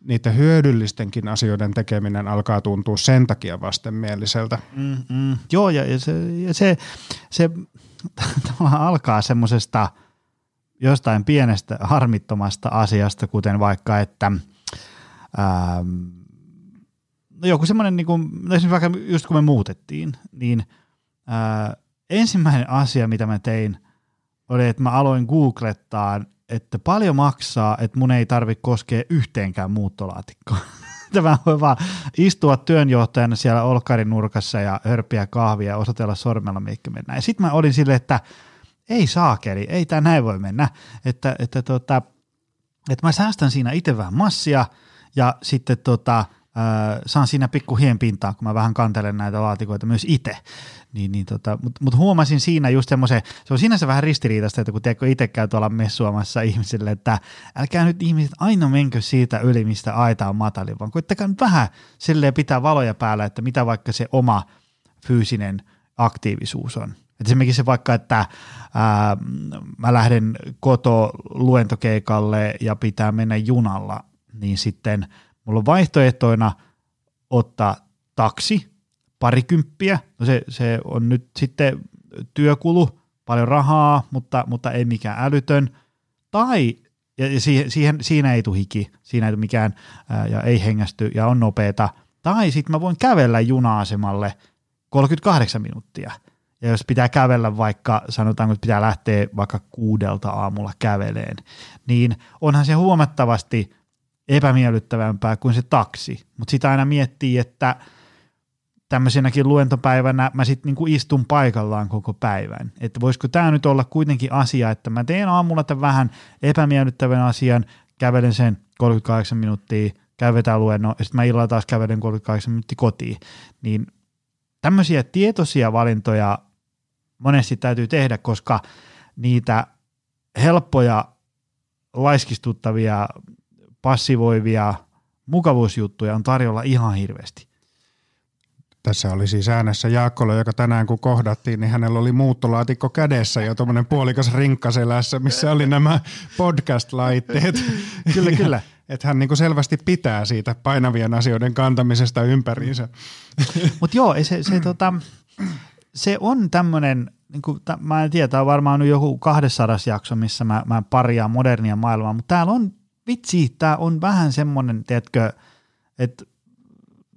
niiden hyödyllistenkin asioiden tekeminen alkaa tuntua sen takia vastenmieliseltä. Mm-mm. Joo, ja se, ja se, se tavallaan alkaa semmoisesta jostain pienestä harmittomasta asiasta, kuten vaikka, että... Ähm, No joku semmoinen, niin kuin, no esimerkiksi vaikka just kun me muutettiin, niin ää, ensimmäinen asia, mitä mä tein, oli, että mä aloin googlettaa, että paljon maksaa, että mun ei tarvitse koskea yhteenkään muuttolaatikkoon. Mä voin vaan istua työnjohtajana siellä olkarin nurkassa ja hörppiä kahvia ja osoitella sormella, mihinkä mennään. Ja sit mä olin silleen, että ei saakeli, ei tää näin voi mennä, että, että, tota, että mä säästän siinä itse vähän massia ja sitten tota... saan siinä pikku hien pintaan, kun mä vähän kantelen näitä laatikoita myös itse. Niin, niin tota, Mutta mut huomasin siinä just semmoisen, se on sinänsä vähän ristiriitaista, että kun teekö itse käy tuolla messuamassa ihmisille, että älkää nyt ihmiset aina menkö siitä yli, mistä aita on matalin, vaan koittakaa nyt vähän silleen pitää valoja päällä, että mitä vaikka se oma fyysinen aktiivisuus on. Että esimerkiksi se vaikka, että ää, mä lähden koto luentokeikalle ja pitää mennä junalla, niin sitten mulla on vaihtoehtoina ottaa taksi, parikymppiä, no se, se on nyt sitten työkulu, paljon rahaa, mutta, mutta ei mikään älytön, tai ja siihen, siihen, siinä ei tule hiki, siinä ei tule mikään ää, ja ei hengästy ja on nopeeta, tai sitten mä voin kävellä juna-asemalle kolmekymmentäkahdeksan minuuttia, ja jos pitää kävellä vaikka, sanotaanko, että pitää lähteä vaikka kuudelta aamulla käveleen, niin onhan se huomattavasti epämiellyttävämpää kuin se taksi, mutta sitä aina miettii, että tämmöisenäkin luentopäivänä mä sitten niinku istun paikallaan koko päivän, että voisiko tämä nyt olla kuitenkin asia, että mä teen aamulla tämän vähän epämiellyttävän asian, kävelen sen kolmekymmentäkahdeksan minuuttia, kävetään luennon ja sitten mä illalla taas kävelen kolmekymmentäkahdeksan minuuttia kotiin, niin tämmöisiä tietoisia valintoja monesti täytyy tehdä, koska niitä helppoja, laiskistuttavia, passivoivia mukavuusjuttuja on tarjolla ihan hirveästi. Tässä oli siis äänessä Jaakkola, joka tänään kun kohdattiin, niin hänellä oli muuttolaatikko kädessä ja tuommoinen puolikas rinkka selässä, missä oli nämä podcast-laitteet. Kyllä, kyllä. Että hän niinku selvästi pitää siitä painavien asioiden kantamisesta ympäriinsä. Mutta joo, se, se, tota, se on tämmöinen... Niin kuin, mä en tiedä, tämä on varmaan nyt joku kaksisataa jakso, missä mä, mä parjaan modernia maailmaa, mutta täällä on vitsi, tää on vähän semmonen, tiedätkö, että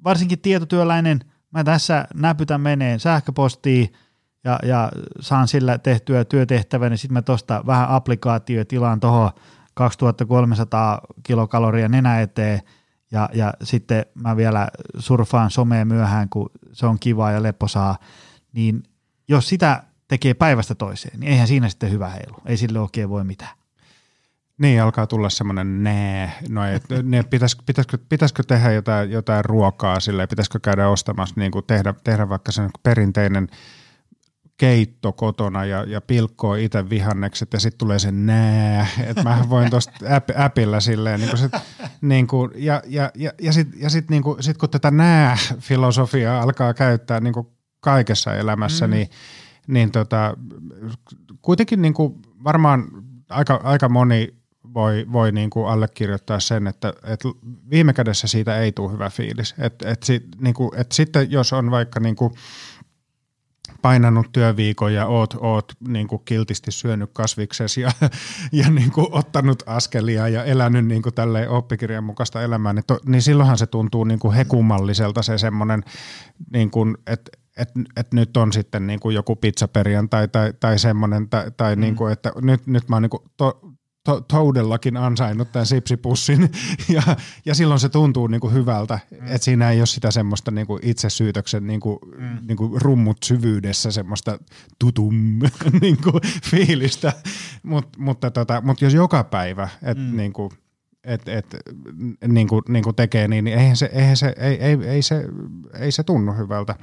varsinkin tietotyöläinen, mä tässä näpytän meneen sähköpostiin ja, ja saan sillä tehtyä työtehtävän, ja sit mä tosta vähän applikaatioja tilaan tohon kaksituhattakolmesataa kilokaloria nenä eteen, ja, ja sitten mä vielä surfaan somea myöhään, kun se on kivaa ja leposaa, niin jos sitä tekee päivästä toiseen, niin eihän siinä sitten hyvä heilu, ei sille oikein voi mitään. Niin, alkaa tulla semmoinen nee, no ei, ne, pitäis, pitäisikö, pitäisikö tehdä jotain, jotain ruokaa silleen, pitäisikö käydä ostamassa, niin kuin tehdä, tehdä vaikka sen perinteinen keitto kotona ja, ja pilkkoa itse vihannekset ja sitten tulee se nee, että mä voin tuosta äpillä silleen, niin kuin sit, niin kuin, ja, ja, ja, ja sitten ja sit, niin kuin, sit kun tätä nää-filosofiaa alkaa käyttää niin kuin kaikessa elämässä, mm. niin, niin tota, kuitenkin niin kuin varmaan aika, aika moni voi, voi niin kuin allekirjoittaa sen, että, että viime kädessä siitä ei tule hyvä fiilis. Et, et sit, niin kuin, et sitten jos on vaikka niin kuin painanut työviikon ja oot, oot niin kuin kiltisti syönyt kasviksesi ja, ja niin kuin ottanut askelia ja elänyt niin kuin tälleen oppikirjan mukaista elämää, niin, to, niin silloinhan se tuntuu niin kuin hekumalliselta se semmoinen, niin kuin, että että et nyt on sitten niinku joku pizzaperjantai tai tai semmonen tai, tai mm. niinku, että nyt nyt mä oon niinku to, to- toudellakin ansainnut tämän sipsipussin ja, ja silloin se tuntuu niinku hyvältä, mm. että siinä ei ole sitä semmoista niinku itsesyytöksen niinku, mm. niinku rummut syvyydessä semmoista tutum niinku fiilistä, Mut, mutta tota, mut jos joka päivä, että mm. niinku, et, et, niinku, niinku tekee niin, niin eihän se, eihän se, ei, ei, ei se, ei se tunnu hyvältä.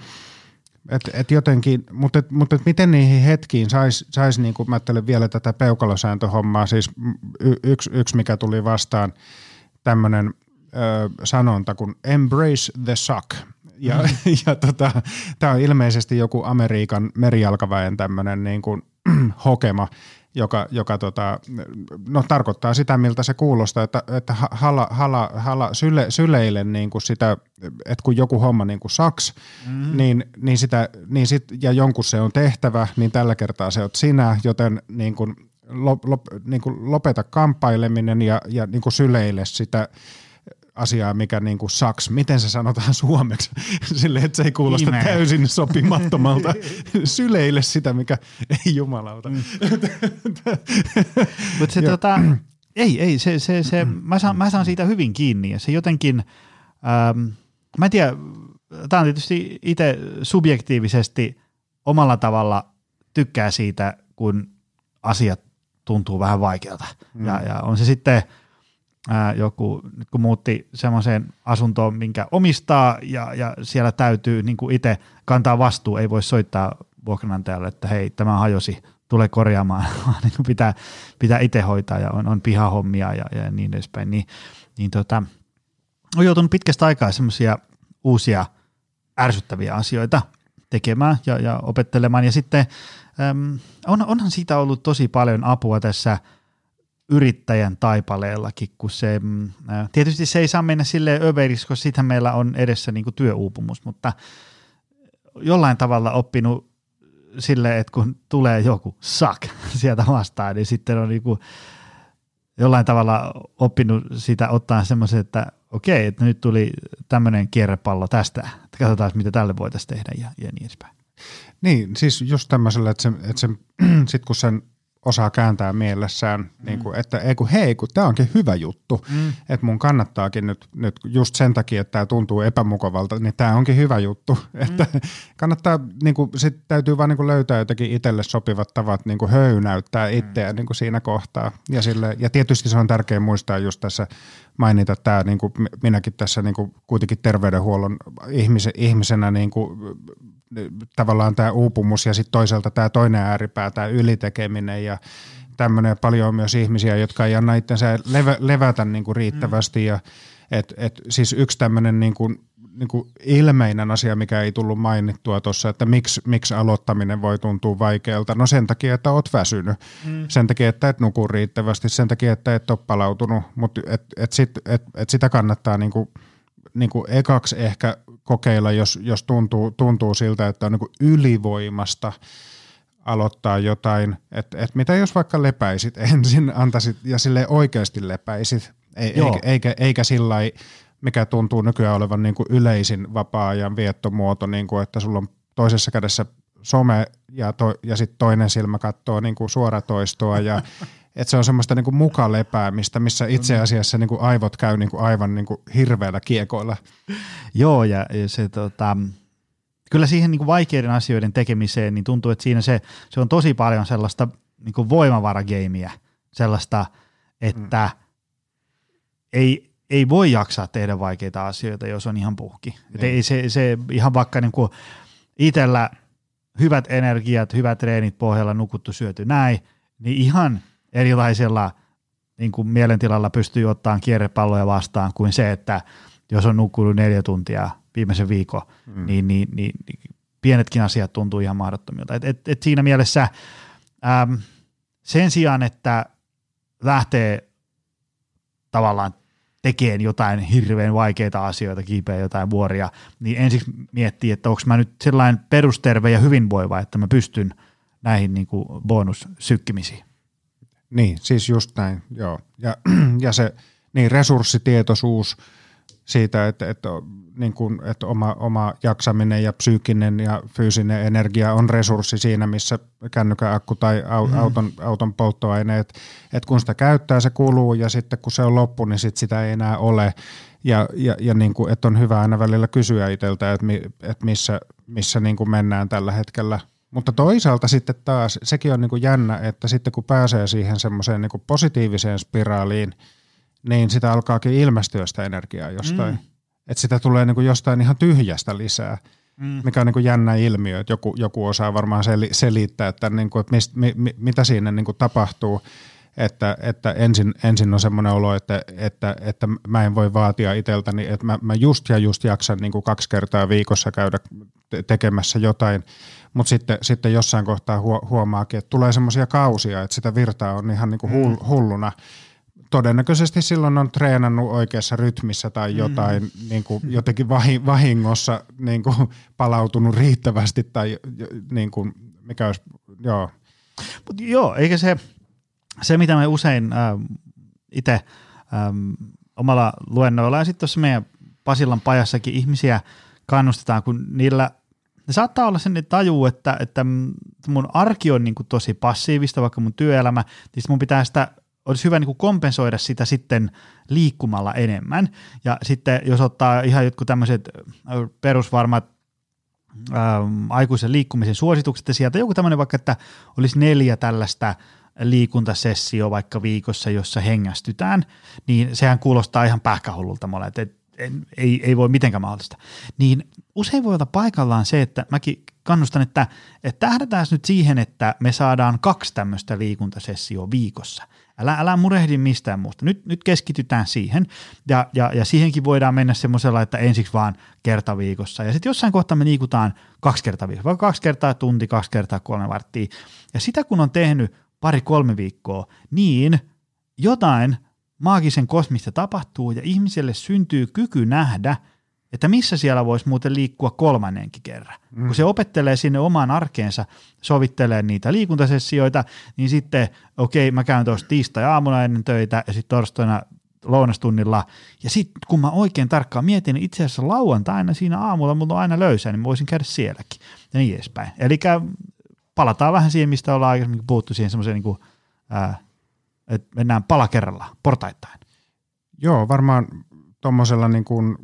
Et, et jotenkin, mutta, et, mutta et miten niihin hetkiin saisi, sais, niin kuin mä ajattelen vielä tätä peukalosääntöhommaa, siis y, yksi, yksi mikä tuli vastaan tämmöinen sanonta kuin embrace the suck. Ja, mm. ja tota, tämä on ilmeisesti joku Amerikan merijalkaväen tämmöinen niin kuin hokema, joka, joka tota, no, tarkoittaa sitä, miltä se kuulostaa, että, että hala, hala, hala syle, syleille niin kuin sitä, että kun joku homma niin kuin saks, mm. niin, niin sitä, niin sit, ja jonkun se on tehtävä, niin tällä kertaa se oot sinä, joten niin kuin, lop, lop, niin kuin lopeta kamppaileminen ja, ja niin kuin syleille sitä asiaa, mikä niin kuin saks, miten se sanotaan suomeksi, silleen, että se ei kuulosta Imeä. täysin sopimattomalta. Syleille sitä, mikä ei jumalauta. Mm. Mutta se tota, ei, ei, se, se, se, mä saan, mä saan siitä hyvin kiinni ja se jotenkin, ähm, mä en tiedä, tää on tietysti itse subjektiivisesti omalla tavalla tykkää siitä, kun asiat tuntuu vähän vaikealta mm. ja, ja on se sitten Ää, joku, nyt kun muutti semmoiseen asuntoon, minkä omistaa ja, ja siellä täytyy niin kuin itse kantaa vastuu, ei voi soittaa vuokranantajalle, että hei, tämä hajosi, tule korjaamaan, vaan niin pitää, pitää itse hoitaa ja on, on pihahommia ja, ja niin edespäin. Niin, niin tota, on joutunut pitkästä aikaa semmoisia uusia ärsyttäviä asioita tekemään ja, ja opettelemaan ja sitten äm, on, onhan siitä ollut tosi paljon apua tässä yrittäjän taipaleellakin, kun se, tietysti se ei saa mennä silleen överiksi, koska siitähän meillä on edessä niin kuin työuupumus, mutta jollain tavalla oppinut silleen, että kun tulee joku suck sieltä vastaan, niin sitten on niin kuin jollain tavalla oppinut sitä ottaa semmoisen, että okei, että nyt tuli tämmöinen kierrepallo tästä, että katsotaan, mitä tälle voitaisiin tehdä ja, ja niin edespäin. Niin, siis just tämmöisellä, että, se, että se, sit kun sen osaa kääntää mielessään, mm. niin kuin, että ei kun hei, kun tämä onkin hyvä juttu, mm. että mun kannattaakin nyt, nyt just sen takia, että tämä tuntuu epämukavalta, niin tämä onkin hyvä juttu, mm. että kannattaa, niin kuin, sit täytyy vaan niin kuin löytää jotenkin itselle sopivat tavat niin kuin höynäyttää itseään mm. niin kuin siinä kohtaa ja, sille, ja tietysti se on tärkeää muistaa just tässä mainita tämä, niin kuin minäkin tässä niin kuin kuitenkin terveydenhuollon ihmisen, ihmisenä niin kuin tavallaan tämä uupumus ja sitten toisaalta tämä toinen ääripää, tämä ylitekeminen ja tämmöinen, paljon on myös ihmisiä, jotka ei anna itsensä levä, levätä niinku riittävästi ja et, et, siis yksi tämmöinen niinku, niinku ilmeinen asia, mikä ei tullut mainittua tuossa, että miksi, miksi aloittaminen voi tuntua vaikealta, no sen takia, että oot väsynyt, mm. sen takia, että et nuku riittävästi, sen takia, että et ole palautunut, mutta et, et et, et sitä kannattaa niinku, niinku ekaksi ehkä kokeilla, jos, jos tuntuu, tuntuu siltä, että on niin kuin ylivoimasta aloittaa jotain, että et mitä jos vaikka lepäisit ensin, antaisit ja silleen oikeasti lepäisit, e, eikä, eikä, eikä sillä lailla, mikä tuntuu nykyään olevan niin kuin yleisin vapaa-ajan viettomuoto, niin kuin, että sulla on toisessa kädessä some ja, to, ja sitten toinen silmä katsoo niin kuin suoratoistoa ja että se on semmoista niinku mukalepäämistä, missä itse asiassa niinku aivot käy niinku aivan niinku hirveillä kiekoilla. Joo, ja se, tota, kyllä siihen niinku vaikeiden asioiden tekemiseen niin tuntuu, että siinä se, se on tosi paljon sellaista niinku voimavarageimiä, sellaista, että mm. ei, ei voi jaksaa tehdä vaikeita asioita, jos on ihan puhki. Et ei, se, se ihan vaikka niinku itsellä hyvät energiat, hyvät treenit pohjalla, nukuttu, syöty, näin, niin ihan erilaisella niin kuin mielentilalla pystyy ottamaan kierrepalloja vastaan kuin se, että jos on nukkunut neljä tuntia viimeisen viikon, mm. niin, niin, niin pienetkin asiat tuntuu ihan mahdottomilta. Et, et, et siinä mielessä äm, sen sijaan, että lähtee tavallaan tekemään jotain hirveän vaikeita asioita, kiipeä jotain vuoria, niin ensiksi miettii, että onko mä nyt sellainen perusterve ja hyvinvoiva, että mä pystyn näihin niin kuin bonussykkimisiin. Niin, siis just näin, joo. Ja, ja se niin resurssitietoisuus, siitä, että, että, niin kuin, että oma, oma jaksaminen ja psyykkinen ja fyysinen energia on resurssi siinä, missä kännykän akku tai auton, mm. auton polttoaineet, että kun sitä käyttää, se kuluu ja sitten kun se on loppu, niin sit sitä ei enää ole. Ja, ja, ja niin kuin, että on hyvä aina välillä kysyä itseltä, että, mi, että missä, missä niin kuin mennään tällä hetkellä. Mutta toisaalta sitten taas, sekin on niin kuin jännä, että sitten kun pääsee siihen semmoiseen niin kuin positiiviseen spiraaliin, niin sitä alkaakin ilmestyä sitä energiaa jostain. Mm. Että sitä tulee niin kuin jostain ihan tyhjästä lisää, mm. mikä on niin kuin jännä ilmiö, että joku, joku osaa varmaan sel- selittää, että, niin kuin, että mist, mi, mi, mitä siinä niin kuin tapahtuu. Että, että ensin, ensin on semmoinen olo, että, että, että mä en voi vaatia itseltäni, että mä, mä just ja just jaksan niin kuin kaksi kertaa viikossa käydä tekemässä jotain, mutta sitten, sitten jossain kohtaa huomaakin, että tulee semmoisia kausia, että sitä virtaa on ihan niin kuin mm. hulluna. Todennäköisesti silloin on treenannut oikeassa rytmissä tai jotain, mm. niin kuin jotenkin vahingossa niin kuin palautunut riittävästi tai niin kuin, mikä olisi, joo. Mut joo, eikä se... Se, mitä me usein äh, itse ähm, omalla luennoilla ja sitten tuossa meidän Pasilan pajassakin ihmisiä kannustetaan, kun niillä ne saattaa olla sen taju, että, että mun arki on niin kuin tosi passiivista, vaikka mun työelämä, niin mun pitää sitä, olisi hyvä niin kuin kompensoida sitä sitten liikkumalla enemmän. Ja sitten jos ottaa ihan jotkut tämmöiset perusvarmat äh, aikuisen liikkumisen suositukset ja sieltä joku tämmöinen vaikka, että olisi neljä tällaista liikuntasessio vaikka viikossa, jossa hengästytään, niin sehän kuulostaa ihan pähkähullulta mulle, että ei, ei voi mitenkään mahdollista. Niin usein voi olla paikallaan se, että mäkin kannustan, että, että tähdätään nyt siihen, että me saadaan kaksi tämmöistä liikuntasessioa viikossa. Älä, älä murehdi mistään muusta. Nyt, nyt keskitytään siihen ja, ja, ja siihenkin voidaan mennä semmoisella, että ensiksi vaan kerta viikossa ja sitten jossain kohtaa me liikutaan kaksi kertaa viikossa, vaikka kaksi kertaa tunti, kaksi kertaa kolme varttia ja sitä kun on tehnyt pari-kolme viikkoa, niin jotain maagisen kosmista tapahtuu ja ihmiselle syntyy kyky nähdä, että missä siellä voisi muuten liikkua kolmannenkin kerran. Mm. Kun se opettelee sinne omaan arkeensa, sovittelee niitä liikuntasessioita, niin sitten okei, okay, mä käyn tuossa tiistai-aamuna ennen töitä ja sitten torstaina lounastunnilla. Ja sitten kun mä oikein tarkkaan mietin, niin itse asiassa lauantaina siinä aamulla mulla on aina löysää, niin mä voisin käydä sielläkin ja niin edespäin. Eli palataan vähän siihen, mistä ollaan aikaisemmin puhuttu, siihen semmoiseen, niin kuin, ää, että mennään pala kerrallaan, portaittain. Joo, varmaan tuommoisella niin kuin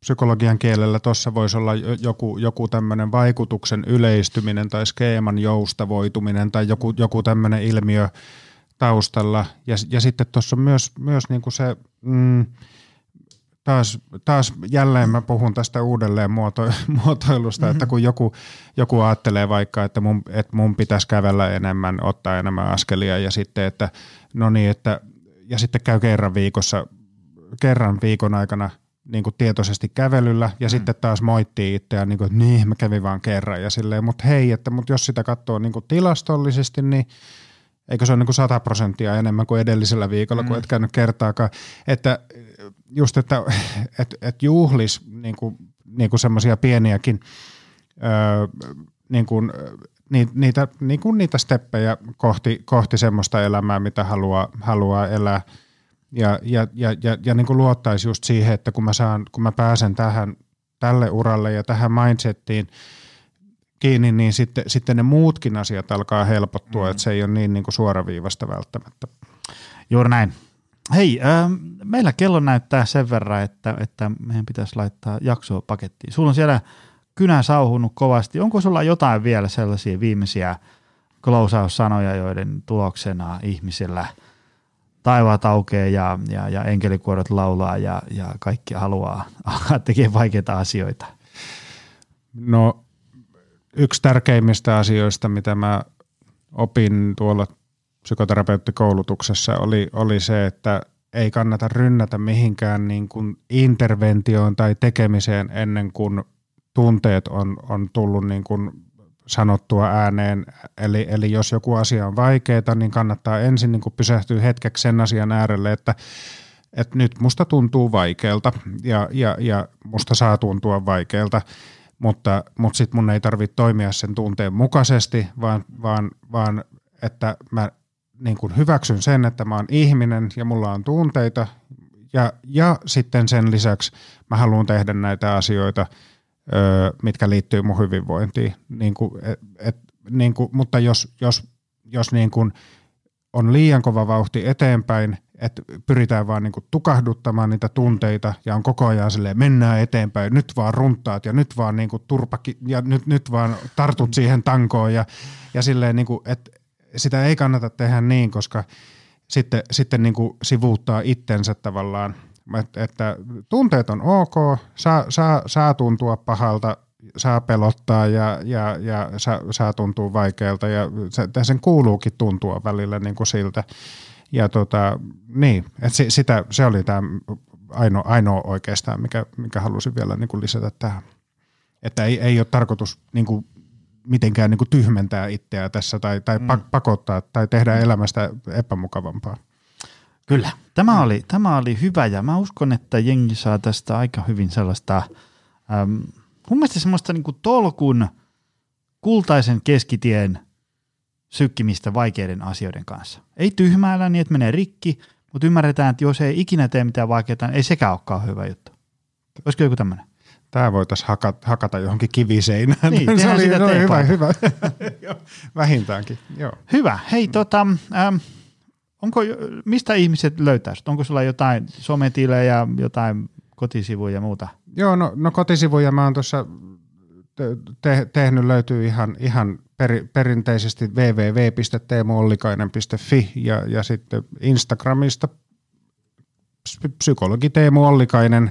psykologian kielellä tuossa voisi olla joku, joku tämmöinen vaikutuksen yleistyminen tai skeeman joustavoituminen tai joku, joku tämmöinen ilmiö taustalla. Ja, ja sitten tuossa on myös, myös niin kuin se... Mm, Taas, taas jälleen mä puhun tästä uudelleen muoto, muotoilusta, mm-hmm. että kun joku, joku ajattelee vaikka, että mun, että mun pitäisi kävellä enemmän, ottaa enemmän askelia ja sitten, että no niin, että ja sitten käy kerran viikossa, kerran viikon aikana niin kuin tietoisesti kävelyllä ja mm. sitten taas moittii itseään, niin kuin, että niin, mä kävin vaan kerran ja silleen, mutta hei, että mut jos sitä katsoo niin kuin tilastollisesti, niin eikö se ole niin kuin sata prosenttia enemmän kuin edellisellä viikolla, mm. kun et käynyt kertaakaan, että just, että et, et juhlisi niinku, niinku semmoisia pieniäkin öö, niinku, ni, niitä, niinku niitä steppejä kohti, kohti semmoista elämää, mitä haluaa, haluaa elää. Ja, ja, ja, ja, ja niinku luottaisi just siihen, että kun mä, saan, kun mä pääsen tähän, tälle uralle ja tähän mindsettiin kiinni, niin sitten, sitten ne muutkin asiat alkaa helpottua, mm. että se ei ole niin niinku suoraviivasta välttämättä. Juuri näin. Hei, äh, meillä kello näyttää sen verran, että, että meidän pitäisi laittaa jaksoa pakettiin. Sulla on siellä kynä sauhunut kovasti. Onko sulla jotain vielä sellaisia viimeisiä klousaussanoja, joiden tuloksena ihmisillä taivaat aukeaa ja, ja, ja enkelikuorot laulaa ja, ja kaikki haluaa tekee vaikeita asioita? No, yksi tärkeimmistä asioista, mitä mä opin tuolla psykoterapeuttikoulutuksessa oli, oli se, että ei kannata rynnätä mihinkään niin kuin interventioon tai tekemiseen ennen kuin tunteet on, on tullut niin kuin sanottua ääneen. Eli, eli jos joku asia on vaikeaa, niin kannattaa ensin niin kuin pysähtyä hetkeksi sen asian äärelle, että, että nyt musta tuntuu vaikealta ja, ja, ja musta saa tuntua vaikealta. Mutta, mutta sitten mun ei tarvitse toimia sen tunteen mukaisesti, vaan, vaan, vaan että mä niin kuin hyväksyn sen, että mä oon ihminen ja mulla on tunteita Ja, ja sitten sen lisäksi mä haluan tehdä näitä asioita, mitkä liittyy mun hyvinvointiin. Niin kuin, et, niin kuin, mutta jos, jos, jos niin kuin on liian kova vauhti eteenpäin, että pyritään vaan niin kuin tukahduttamaan niitä tunteita ja on koko ajan silleen, mennään eteenpäin, nyt vaan runtaat ja nyt vaan niin kuin turpaki ja nyt, nyt vaan tartut siihen tankoon ja, ja silleen, niin kuin, että sitä ei kannata tehdä niin, koska sitten, sitten niin kuin sivuuttaa itsensä tavallaan, että, että tunteet on ok, saa, saa, saa tuntua pahalta, saa pelottaa ja, ja, ja saa, saa tuntua vaikealta ja sen kuuluukin tuntua välillä niin kuin siltä. Ja tota, niin, että sitä, se oli tämä ainoa, ainoa oikeastaan, mikä, mikä halusin vielä niin kuin lisätä tähän. Että ei, ei ole tarkoitus niin kuin mitenkään niin kuin tyhmentää itseä tässä tai, tai mm. pakottaa tai tehdä elämästä epämukavampaa. Kyllä, tämä, mm. oli, tämä oli hyvä ja mä uskon, että jengi saa tästä aika hyvin sellaista, ähm, mun mielestä semmoista niin kuin tolkun kultaisen keskitien sykkimistä vaikeiden asioiden kanssa. Ei tyhmäillä niin, että menee rikki, mutta ymmärretään, että jos ei ikinä tee mitään vaikeaa, niin ei sekään olekaan hyvä juttu. Olisiko joku tämmöinen? Tämä voitaisiin hakata, hakata johonkin kiviseinään. Niin, se oli no, hyvä, hyvä. Vähintäänkin, joo. Hyvä. Hei, tota, ähm, onko, mistä ihmiset löytää? Onko sulla jotain sometilejä, jotain kotisivuja ja muuta? Joo, no, no kotisivuja mä oon tuossa te- tehnyt, löytyy ihan... ihan Per, perinteisesti double-u double-u double-u piste teemu ollikainen piste fi ja, ja sitten Instagramista psykologi Teemu Ollikainen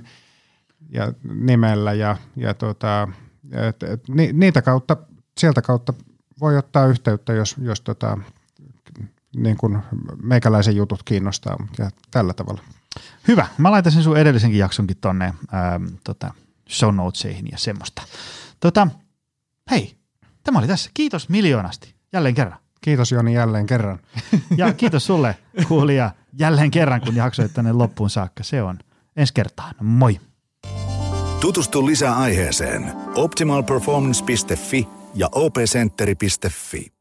ja nimellä ja, ja tuota, et, et, ni, niitä kautta, sieltä kautta voi ottaa yhteyttä, jos, jos tota, niin kuin meikäläisen jutut kiinnostaa ja tällä tavalla. Hyvä. Mä laitan sen sun edellisenkin jaksonkin tonne ähm, tota, show notesiin ja semmoista. Tota, hei. Tämä oli tässä. Kiitos miljoonasti. Jälleen kerran. Kiitos Joni jälleen kerran. Ja kiitos sulle kuulija jälleen kerran, kun jaksoit tänne loppuun saakka. Se on ensi kertaan. Moi. Tutustu lisää aiheeseen optimal performance piste fi ja o p centeri piste fi.